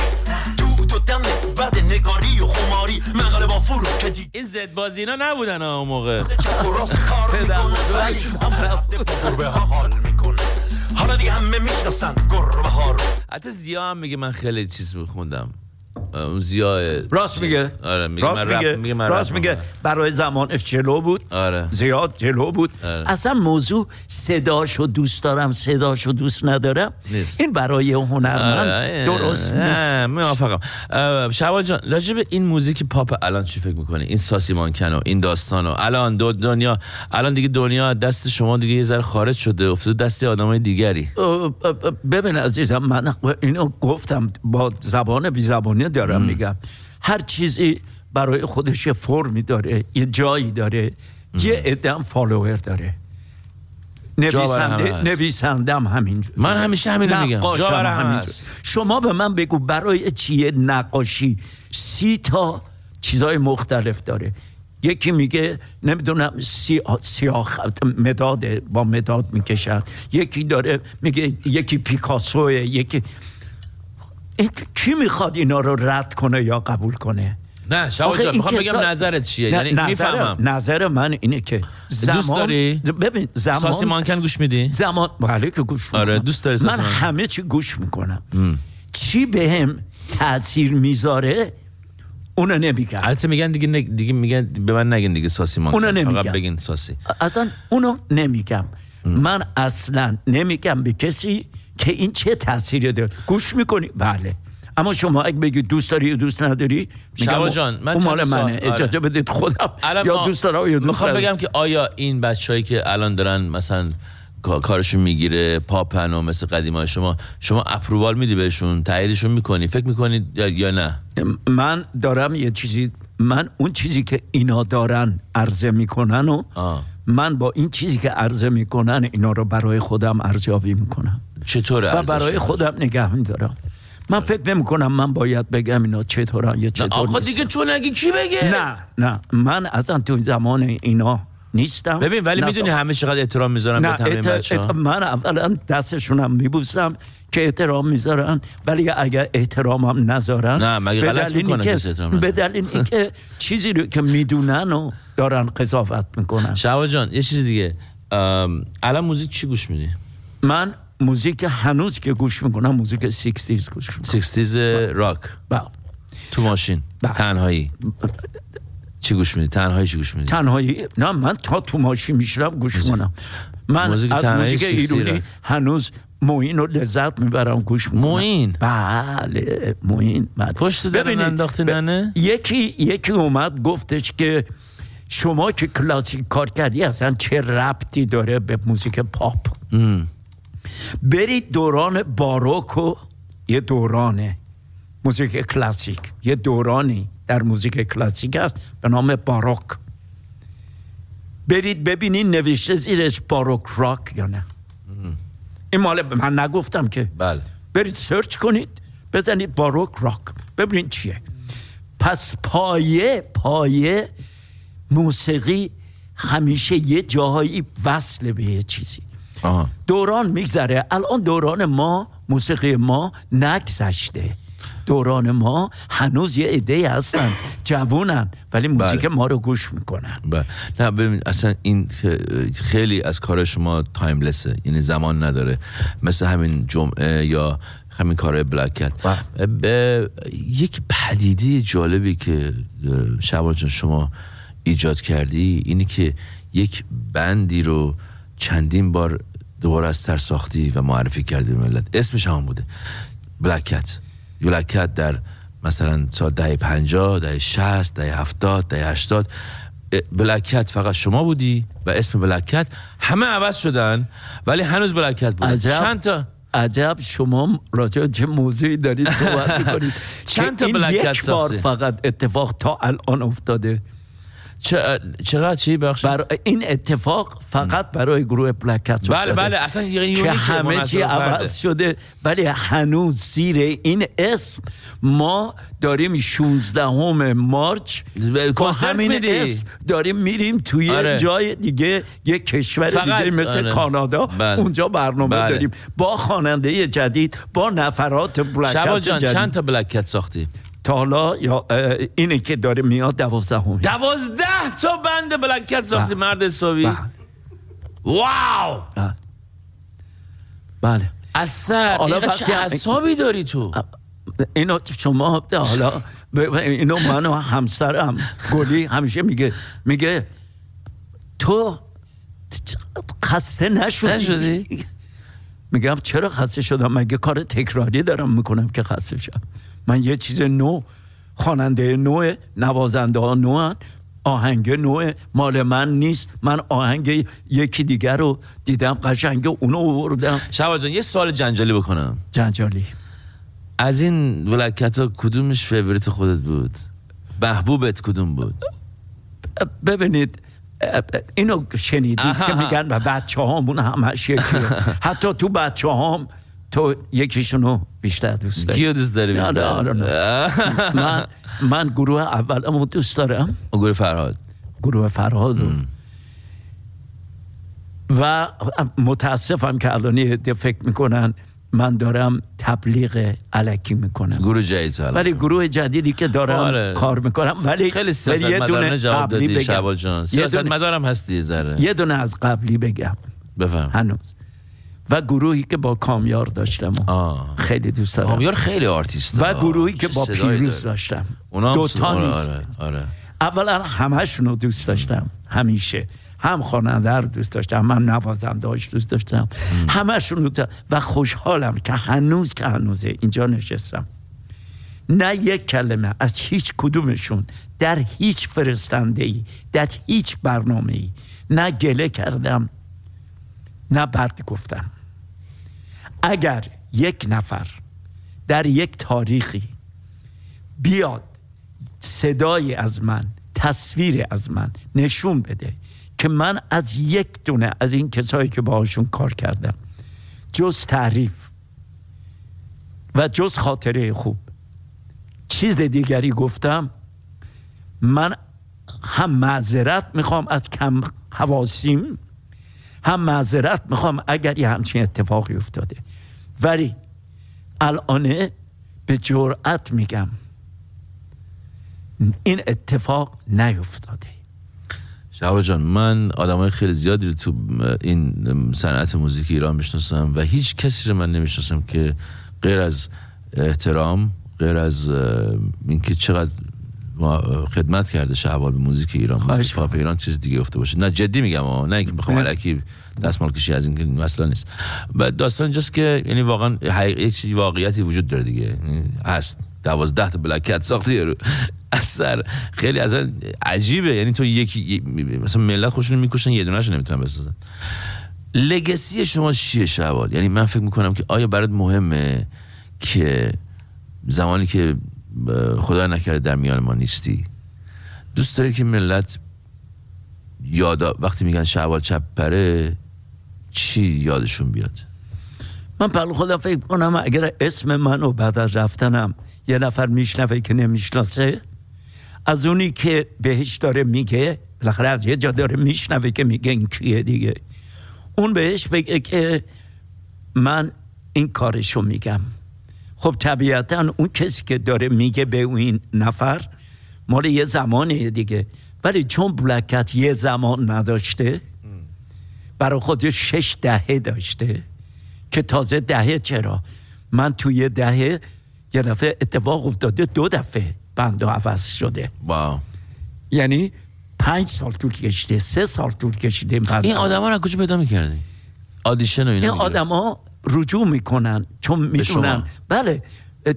تو دمه بعد نگاری و خماری مقاله با فروش کدی. این زد بازی اینا نبودن اون موقع. چپ و راست کار میکنه هم رفته با گربه ها حال میکنه، حالا دیگه همه میشناسن گربه ها رو. حتی زیا هم میگه من خیلی چیز بخوندم. راست میگه. آره میگه. راست میگه برای زمانش جلو بود. آره. زیاد جلو بود. آره. اصلا موضوع صداشو دوست دارم صداشو دوست ندارم نیست. این برای هنرمند درست نیست. نه موافقم. شهبال جان راجب این موزیک پاپ الان چی فکر میکنی؟ این ساسی مانکنو این داستانو الان دنیا الان دیگه دنیا دست شما دیگه یه ذره خارج شده، افتاده دست آدمای دیگری. ببین عزیزم من اینو گفتم با زبان بی زبانی دارم میگم، هر چیزی برای خودش یه فرمی داره، یه جایی داره، یه عدم فالوور داره. نویسندم همینجور، من همیشه همینو میگم، نقاشم همینجور. شما به من بگو برای چیه نقاشی 30 تا چیزای مختلف داره؟ یکی میگه نمیدونم سیاخ مداد با مداد میکشن، یکی داره میگه یکی پیکاسوه، یکی کی میخواد اینا رو رد کنه یا قبول کنه؟ نه شهبال جان میخوام بگم نظرت چیه؟ یعنی میفهمم نظر من اینه که زمان دوست داری؟ ببین زمان ساسی مانکن گوش میدی؟ زمان بله که گوش میکنم. آره دوست داری ساسی من همه چی گوش میکنم. چی بهم تاثیر میذاره اونو نمیگن. البته میگن دیگه میگن به من نگین دیگه ساسی مانکن، فقط بگین ساسی. اصلا اونو نمیگم. من اصلا نمیگم به کسی که این چه تأثیری داره. گوش میکنی؟ بله. اما شما اگه بگی دوست داری یا دوست نداری، شهبال جان من مال منه، اجازه بدید خودم یا دوست دارم یا دوست ندارم. میخوام بگم که آیا این بچه‌هایی که الان دارن مثلا کارشون میگیره پاپن و مثل قدیمای شما اپرووال میدی بهشون، تاییدشون میکنی، فکر میکنی یا نه؟ من دارم یه چیزی، من اون چیزی که اینا دارن عرضه میکنن و من با این چیزی که عرضه میکنن اینا رو برای خودم ارزیابی میکنم. چطوره و برای خودم نگه میدارم. من فکر نمی‌کنم من باید بگم اینا چطورن یا چطور نیستن. آقا دیگه تو نگی کی بگه؟ نه من اصلا تو زمان اینا نیستم. ببین ولی میدونی همه چقدر احترام میذارن به همین بچه‌ها. من اولا دستشونم میبوسم که احترام میذارن، ولی اگر احترامم نذارن نه مگه غلط میکنه کسی احترام. به دلیل اینکه چیزی رو که میدونن و دارن قضاوت میکنن. شهبال جان یه چیز دیگه الان موزیک چی گوش میدی؟ من موزیک هنوز که گوش میکنم موزیک 60s گوش میکنم. 60s راک. بله. تو ماشین. تنهایی. چی گوش میدی؟ تنهایی چی گوش میدی؟ تنهایی نه من تا تو ماشین میشم گوش میکنم. من از موزیک ایرانی هنوز موین رو لذت میبرم گوش میکنم. موین؟ بله موین. پشت دارن انداختی ننه؟ یکی اومد گفتش که شما که کلاسیک کار کردی اصلا چه ربطی داره به موزیک پاپ؟ برید دوران باروک و یه دورانه موزیک کلاسیک، یه دورانی در موزیک کلاسیک هست به نام باروک، برید ببینید نوشته زیرش باروک راک یا نه. این مال من نگفتم که بله. برید سرچ کنید بزنید باروک راک ببینید چیه. پس پایه موسیقی همیشه یه جاهایی وصل به یه چیزی. آه. دوران میگذره. الان دوران ما موسیقی ما نگذشته، دوران ما هنوز یه عده‌ای هستن جوونن ولی موسیقی ما رو گوش میکنن. نه ببین اصلا این خیلی از کار شما تایملسه، یعنی زمان نداره، مثل همین جمعه یا همین کار بلکت. یک پدیده جالبی که شهبال جان شما ایجاد کردی اینی که یک بندی رو چندین بار دوباره از سر ساختی و معرفی کردی به ملت. اسمش هم بوده بلک کت. در مثلا سال 50، 60، 70، 80 بلک کت فقط شما بودی و اسم بلک کت همه عوض شدن ولی هنوز بلک کت بود. چند تا عجب شما راجع چه موضوعی دارید صحبت می‌کنید. چند تا بلک کت ساختی؟ یک بار فقط اتفاق تا الان افتاده. چقدر چی بخش؟ این اتفاق فقط برای گروه بلک کت افتاده. بله اصلا یعنی که همه چی عوض شده ولی هنوز زیر این اسم ما داریم 16 مارچ کنسرت میدیم، داریم میریم توی جای دیگه، یه کشور دیگه مثل کانادا. اونجا برنامه داریم با خواننده جدید، با نفرات بلک کت جدید. شهبال جان چند تا بلک کت ساختی؟ تا حالا یا اینه که داره میاد 12 تا بند بلک کت ساختی مرد سوی. واو بله اصلا چه حسابی داری تو اینو؟ شما حالا اینو من و همسرم گلی همیشه میگه تو خسته نشدی؟ میگم چرا خسته شدم؟ مگه کار تکراری دارم میکنم که خسته شدم؟ من یه چیز نو، خواننده نوه، نوازنده ها نوه، آهنگ نوه، مال من نیست. من آهنگ یکی دیگر رو دیدم قشنگه، اونو آوردم. شهبال جان یه سوال جنجالی بکنم. جنجالی. از این بلکت ها کدومش فیوریت خودت بود؟ محبوبت کدوم بود؟ ببینید اینو شنیدید که میگن بچه هامون همش یکیه. حتی تو بچه هام تو یکیشونو بیشتر دوست داری؟ کیو دوست داری بیشتر؟ نه. من گروه اولمو دوست دارم، گروه فرهاد و متاسفم که الان فکر میکنن من دارم تبلیغ الکی میکنم. گروه جدید ولی گروه جدیدی که دارم کار میکنم ولی خیلی سیاستمدارانه جواب دادی شهبال جان. سیاستمدارم هستی ذره. یه دونه از قبلی بگم بفهم هنوز و گروهی که با کامیار داشتم خیلی دوست دارم. کامیار خیلی آرتیست و گروهی که با پیروز داشتم دوتا نیست. اولا همه‌شون رو دوست داشتم، همیشه هم خواننده رو دوست داشتم، من نوازنده هاش دوست داشتم، همه‌شون و خوشحالم که هنوز اینجا نشستم. نه یک کلمه از هیچ کدومشون در هیچ فرستنده‌ای در هیچ برنامه‌ای نه گله کردم نه بعد گفتم. اگر یک نفر در یک تاریخی بیاد صدای از من، تصویر از من نشون بده که من از یک دونه از این کسایی که باهاشون کار کردم جز تعریف و جز خاطره خوب چیز دیگری گفتم، من هم معذرت میخوام از کم حواسیم، هم معذرت میخوام اگر یه همچین اتفاقی افتاده. ولی الان به جرئت میگم این اتفاق نیفتاده. شهاب جان، من آدمای خیلی زیادی رو تو این صنعت موزیک ایران میشناسم و هیچ کسی رو من نمیشناسم که غیر از احترام، غیر از اینکه چقدر خدمت کرده شهبال به موزیک ایران، موزیک پاپ ایران، چیز دیگه گفته باشه. نه جدی میگم ها، نه اینکه بخوام علکی دستمال کشی از این که مثلا نیست. بعد داستان اینجاست که یعنی واقعا یه چیزی واقعیتی وجود داره دیگه، هست. 12 تا بلک کتس ساخته رو اثر خیلی اصلا عجیبه. یعنی تو یکی مثلا ملت خودشون میکشن، یه دونه اشو نمیتونن بسازن. لگسی شما چیه شهبال؟ یعنی من فکر میکنم که آیا برات مهمه که زمانی که خدا نکرده در میان ما نیستی، دوست داری که ملت یادا وقتی میگن شهبال شبپره چی یادشون بیاد؟ من پلو خودم فکر کنم اگر اسم منو بعد از رفتنم یه نفر میشنوه که نمیشناسه، از اونی که بهش داره میگه، بالاخره از یه جا داره میشنوه که میگه این کیه دیگه، اون بهش بگه که من این کارشو میگم. خب طبیعتاً اون کسی که داره میگه به این نفر مال یه زمانه دیگه، ولی چون بلکت یه زمان نداشته، برای خودش 6 دهه داشته که تازه دهه، چرا من توی دهه یه دفعه اتفاق افتاده، 2 دفعه بنده عوض شده. واو. یعنی 5 سال طول کشیده، 3 سال طول کشیده. این آدم ها را کجا پیدا میکردی؟ آدیشن و اینا میگرفت؟ این آدم ها رجوع میکنن چون میدونن. بله،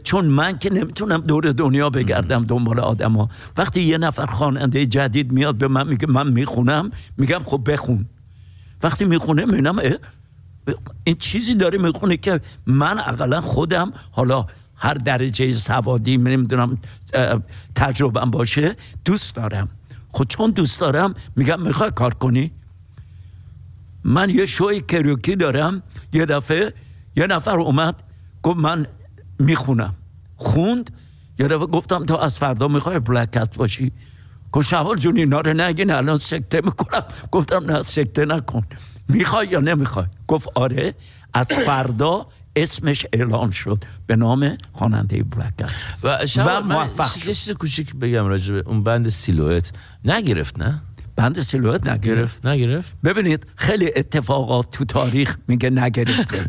چون من که نمیتونم دور دنیا بگردم دنبال آدم ها. وقتی یه نفر خواننده جدید میاد به من میگه من میخونم، میگم خب بخون. وقتی میخونه میبینم این چیزی داره میخونه که من اقلا خودم، حالا هر درجه سوادی نمیدونم تجربه‌ام باشه، دوست دارم. خود چون دوست دارم میگم میخوای کار کنی؟ من یه شوی کریوکی دارم، یه دفعه یه نفر اومد گفت من میخونم، خوند. یه دفعه گفتم تا از فردا میخوای بلک کت باشی؟ گفت شهبال جون اینا رو نگین الان سکته میکنم. گفتم نه سکته نکن، میخوای یا نمیخوای؟ گفت آره. از فردا اسمش اعلام شد به نام خواننده بلک کت و موفق شد. یه چیز کوچیک بگم راجع به اون بند سیلوئت. نگرفت؟ نه بند سیلوئت نگرفت. ببینید خیلی اتفاقات تو تاریخ میگه نگرفت.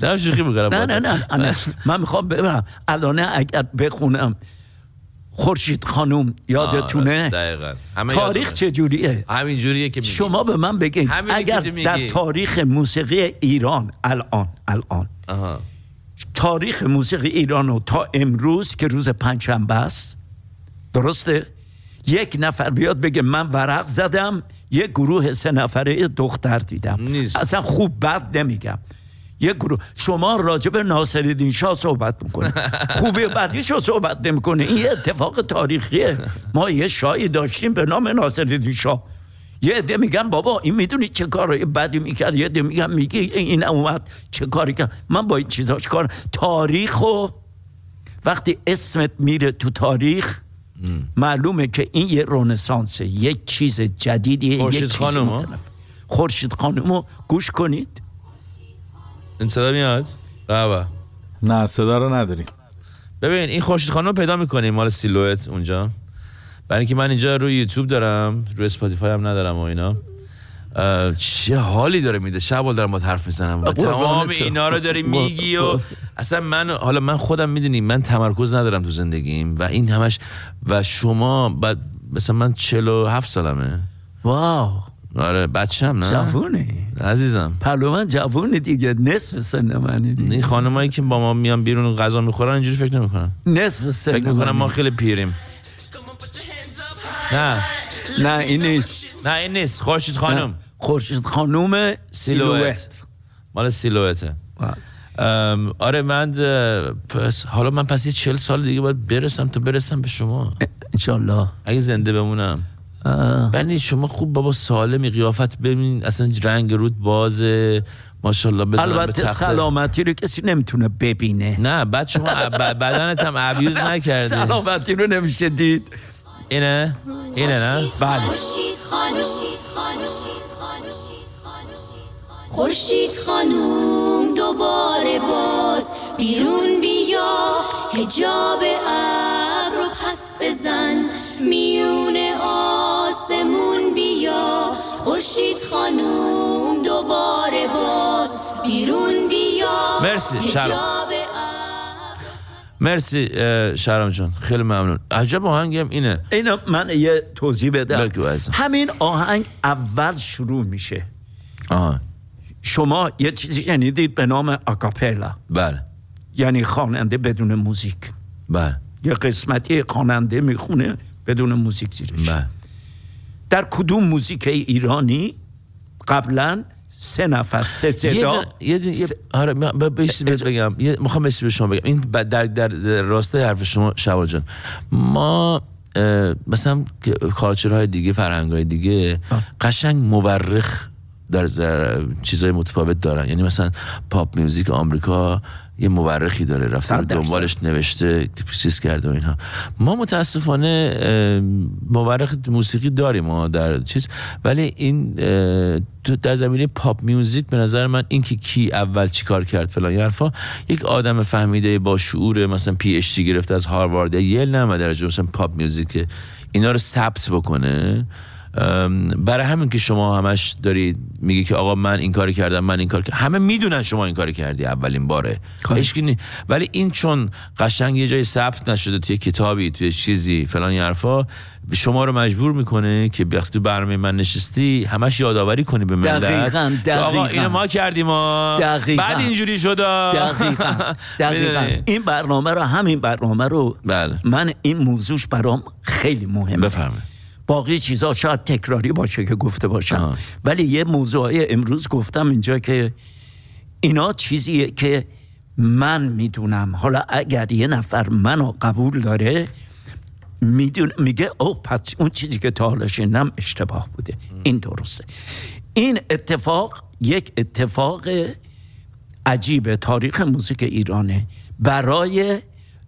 دارم شوخی میکنم. نه من میخوام ببینم الان اگر بخونم خورشید خانم، یادتونه تاریخ چجوریه؟ همین جوریه که میگه. شما به من بگید اگر در تاریخ موسیقی ایران الان تاریخ موسیقی ایرانو تا امروز که روز پنجشنبه است، درسته؟ یک نفر بیاد بگه من ورق زدم، یک گروه 3 نفره دختر دیدم، نیست. اصلا خوب بد نمیگم. یک گروه شما راجب ناصرالدین شاه صحبت میکنه، خوبی بدیشو صحبت نمیکنه. این اتفاق تاریخیه. ما یه شاهی داشتیم به نام ناصرالدین شاه. یه عده میگن بابا این میدونی چه کارای بدی میکرد، یه عده میگن میگی این اومد چه کاری کرد. من با این چیزاش کار تاریخو وقتی اسمت میره تو تاریخ معلومه که این یه رنسانسه، یه چیز جدیدیه. خورشید خانمو گوش کنید. این صدا میاد؟ بابا نه صدا رو نداریم. ببین این خورشید خانمو پیدا میکنیم مال سیلوئت اونجا، برای اینکه من اینجا روی یوتیوب دارم، روی اسپاتیفای هم ندارم و اینا. چه حالی داره میده شهبال، دارم با حرف میزنم و تمام اینا رو داری میگی و اصلا من حالا من خودم میدونی من تمرکز ندارم تو زندگیم و این همش. و شما بعد مثلا من 47 سالمه. واو آره بچه‌م. نه جوونی عزیزم، پلو من جوونی دیگه، نصف سن منی دیگه. این خانمایی که با ما میان بیرون غذا میخورن اینجوری فکر نمیکنن نصف سن، فکر میکنن ما خیلی پیریم. نه این نیست. خورشید خانم، خورشید خانم سیلوئت، مال سیلوئته. آره من پس حالا من پس یه 40 سال دیگه باید برسم تا برسم به شما انشالله، اگه زنده بمونم. ببین شما خوب بابا سالمی، قیافت ببین اصلا رنگ رود بازه ماشاءالله. البته سلامتی رو کسی نمیتونه ببینه. نه بعد شما بدنت هم ابیوز نکردی. سلامتی رو نمیشه دید. اینه نه؟ بله. خورشید خانوم دوباره باز بیرون بیا، حجاب ابر رو پس بزن، میونه آسمون بیا، بیرون بیا. مرسی شهرام. مرسی شهرام جان، خیلی ممنون. عجب آهنگم اینه. اینا من یه توضیح بدم. همین آهنگ اول شروع میشه. آه. شما یه چیزی شنیدید به نام آکاپلا. بله. یعنی خواننده بدون موزیک. بله. یه قسمتی خواننده میخونه بدون موزیک زیرش. بله. در کدوم موزیک ایرانی قبلا سه نفر سه صدا آره بگم میخوام بس به شما بگم این در راستای حرف شما شهبال جان، ما مثلا کالچرهای دیگه، فرهنگ‌های دیگه قشنگ مورخ در چیزای متفاوت دارن. یعنی مثلا پاپ میوزیک آمریکا یه مورخی داره، رفته دنبالش نوشته چیز کرده و اینها. ما متاسفانه مورخ موسیقی داریم ما در چیز، ولی این در زمینه پاپ میوزیک به نظر من این که کی اول چیکار کرد فلان این حرفا، یک آدم فهمیده با شعور مثلا پی اچ دی گرفته از هاروارد یا یل نمیاد در جنس پاپ میوزیک اینا رو ثبت بکنه. برای همین که شما همش دارید میگی که آقا من این کاری کردم، من این کار کردم، همه میدونن شما این کاری کردی اولین باره هیچکی، ولی این چون قشنگ یه جای ثبت نشده توی کتابی توی چیزی فلان این حرفا، شما رو مجبور میکنه که وقتی تو برنامه من نشستی همش یادآوری کنی به ملت. دقیقاً. آقا اینو ما کردیم ها، بعد اینجوری شد. دقیقاً. این برنامه رو همین برنامه رو بله. من این موضوعش برام خیلی مهمه. بفرمایید. باقی چیزا شاید تکراری باشه که گفته باشم آه. ولی یه موضوعی امروز گفتم اینجا که اینا چیزیه که من میدونم. حالا اگر یه نفر منو قبول داره میگه او پس اون چیزی که تا حالا شنیدم اشتباه بوده، این درسته. این اتفاق یک اتفاق عجیب تاریخ موسیقی ایرانه. برای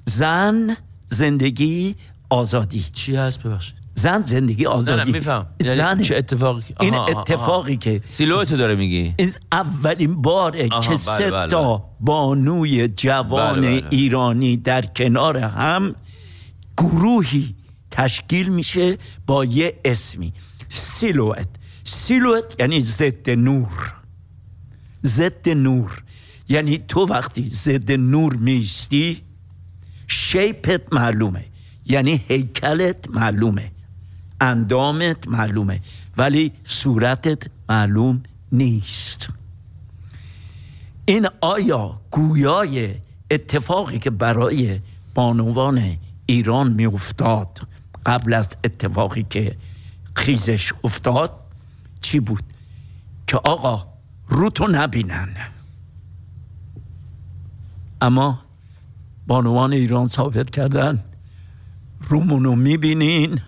زن زندگی آزادی چی هست؟ ببخشید زن زندگی آزادی. میفهم زن چه اتفاقی؟ این اتفاقی که سیلویت داره میگی این اولین باره که سه تا بانوی جوان ایرانی در کنار هم گروهی تشکیل میشه با یه اسمی سیلویت. سیلویت یعنی ضد نور. ضد نور یعنی تو وقتی ضد نور میستی شیپت معلومه، یعنی هیکلت معلومه، اندامت معلومه، ولی صورتت معلوم نیست. این آیا گویای اتفاقی که برای بانوان ایران می افتاد قبل از اتفاقی که خیزش افتاد چی بود؟ که آقا رو تو نبینن. اما بانوان ایران ثابت کردن رومونو میبینین،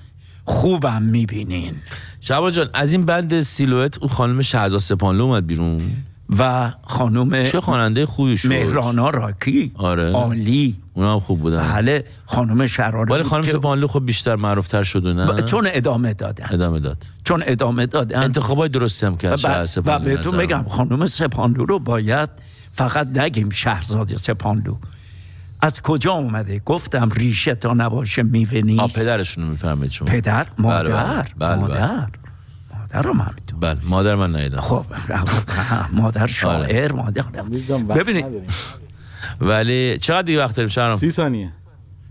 خوبم میبینین. شهبال جان از این بند سیلویت اون خانم شهرزاد سپاندلو اومد بیرون و خانم چه خواننده خوبی شد، مهرانا راکی. آره عالی، اونا هم خوب بودن. بله خانم شراره، ولی خانم سپاندلو خب بیشتر معروفتر شد و نه چون ادامه دادن، ادامه دادن انتخابای درستی هم کرد و بهتون بگم خانم سپاندلو رو باید فقط نگیم شهرزاد سپاندلو. از کجا اومده؟ گفتم ریشه تا نباشه میوه نیست. آه پدرشونو میفهمید شما؟ پدر، مادر رو میدونم. بله مادر من ندیدم. خب مادر شاعر، مادر ببینید. ولی چقدر دیگه وقت داریم شهرام؟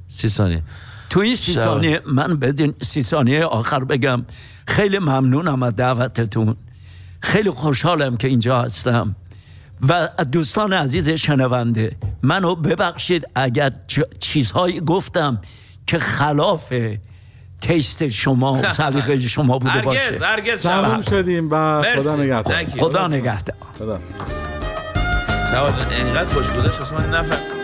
30 ثانیه. تو این 30 ثانیه من بدین 30 ثانیه آخر بگم خیلی ممنونم از دعوتتون، خیلی خوشحالم که اینجا هستم و دوستان عزیز شنونده منو ببخشید اگر چیزهایی گفتم که خلاف تیست شما و سلیقه شما بوده باشه. هرگز سلام شدیم و خدا نگهدار. خدا نگهدار. خدا اینقدر خوش گذشت اصلا نفهم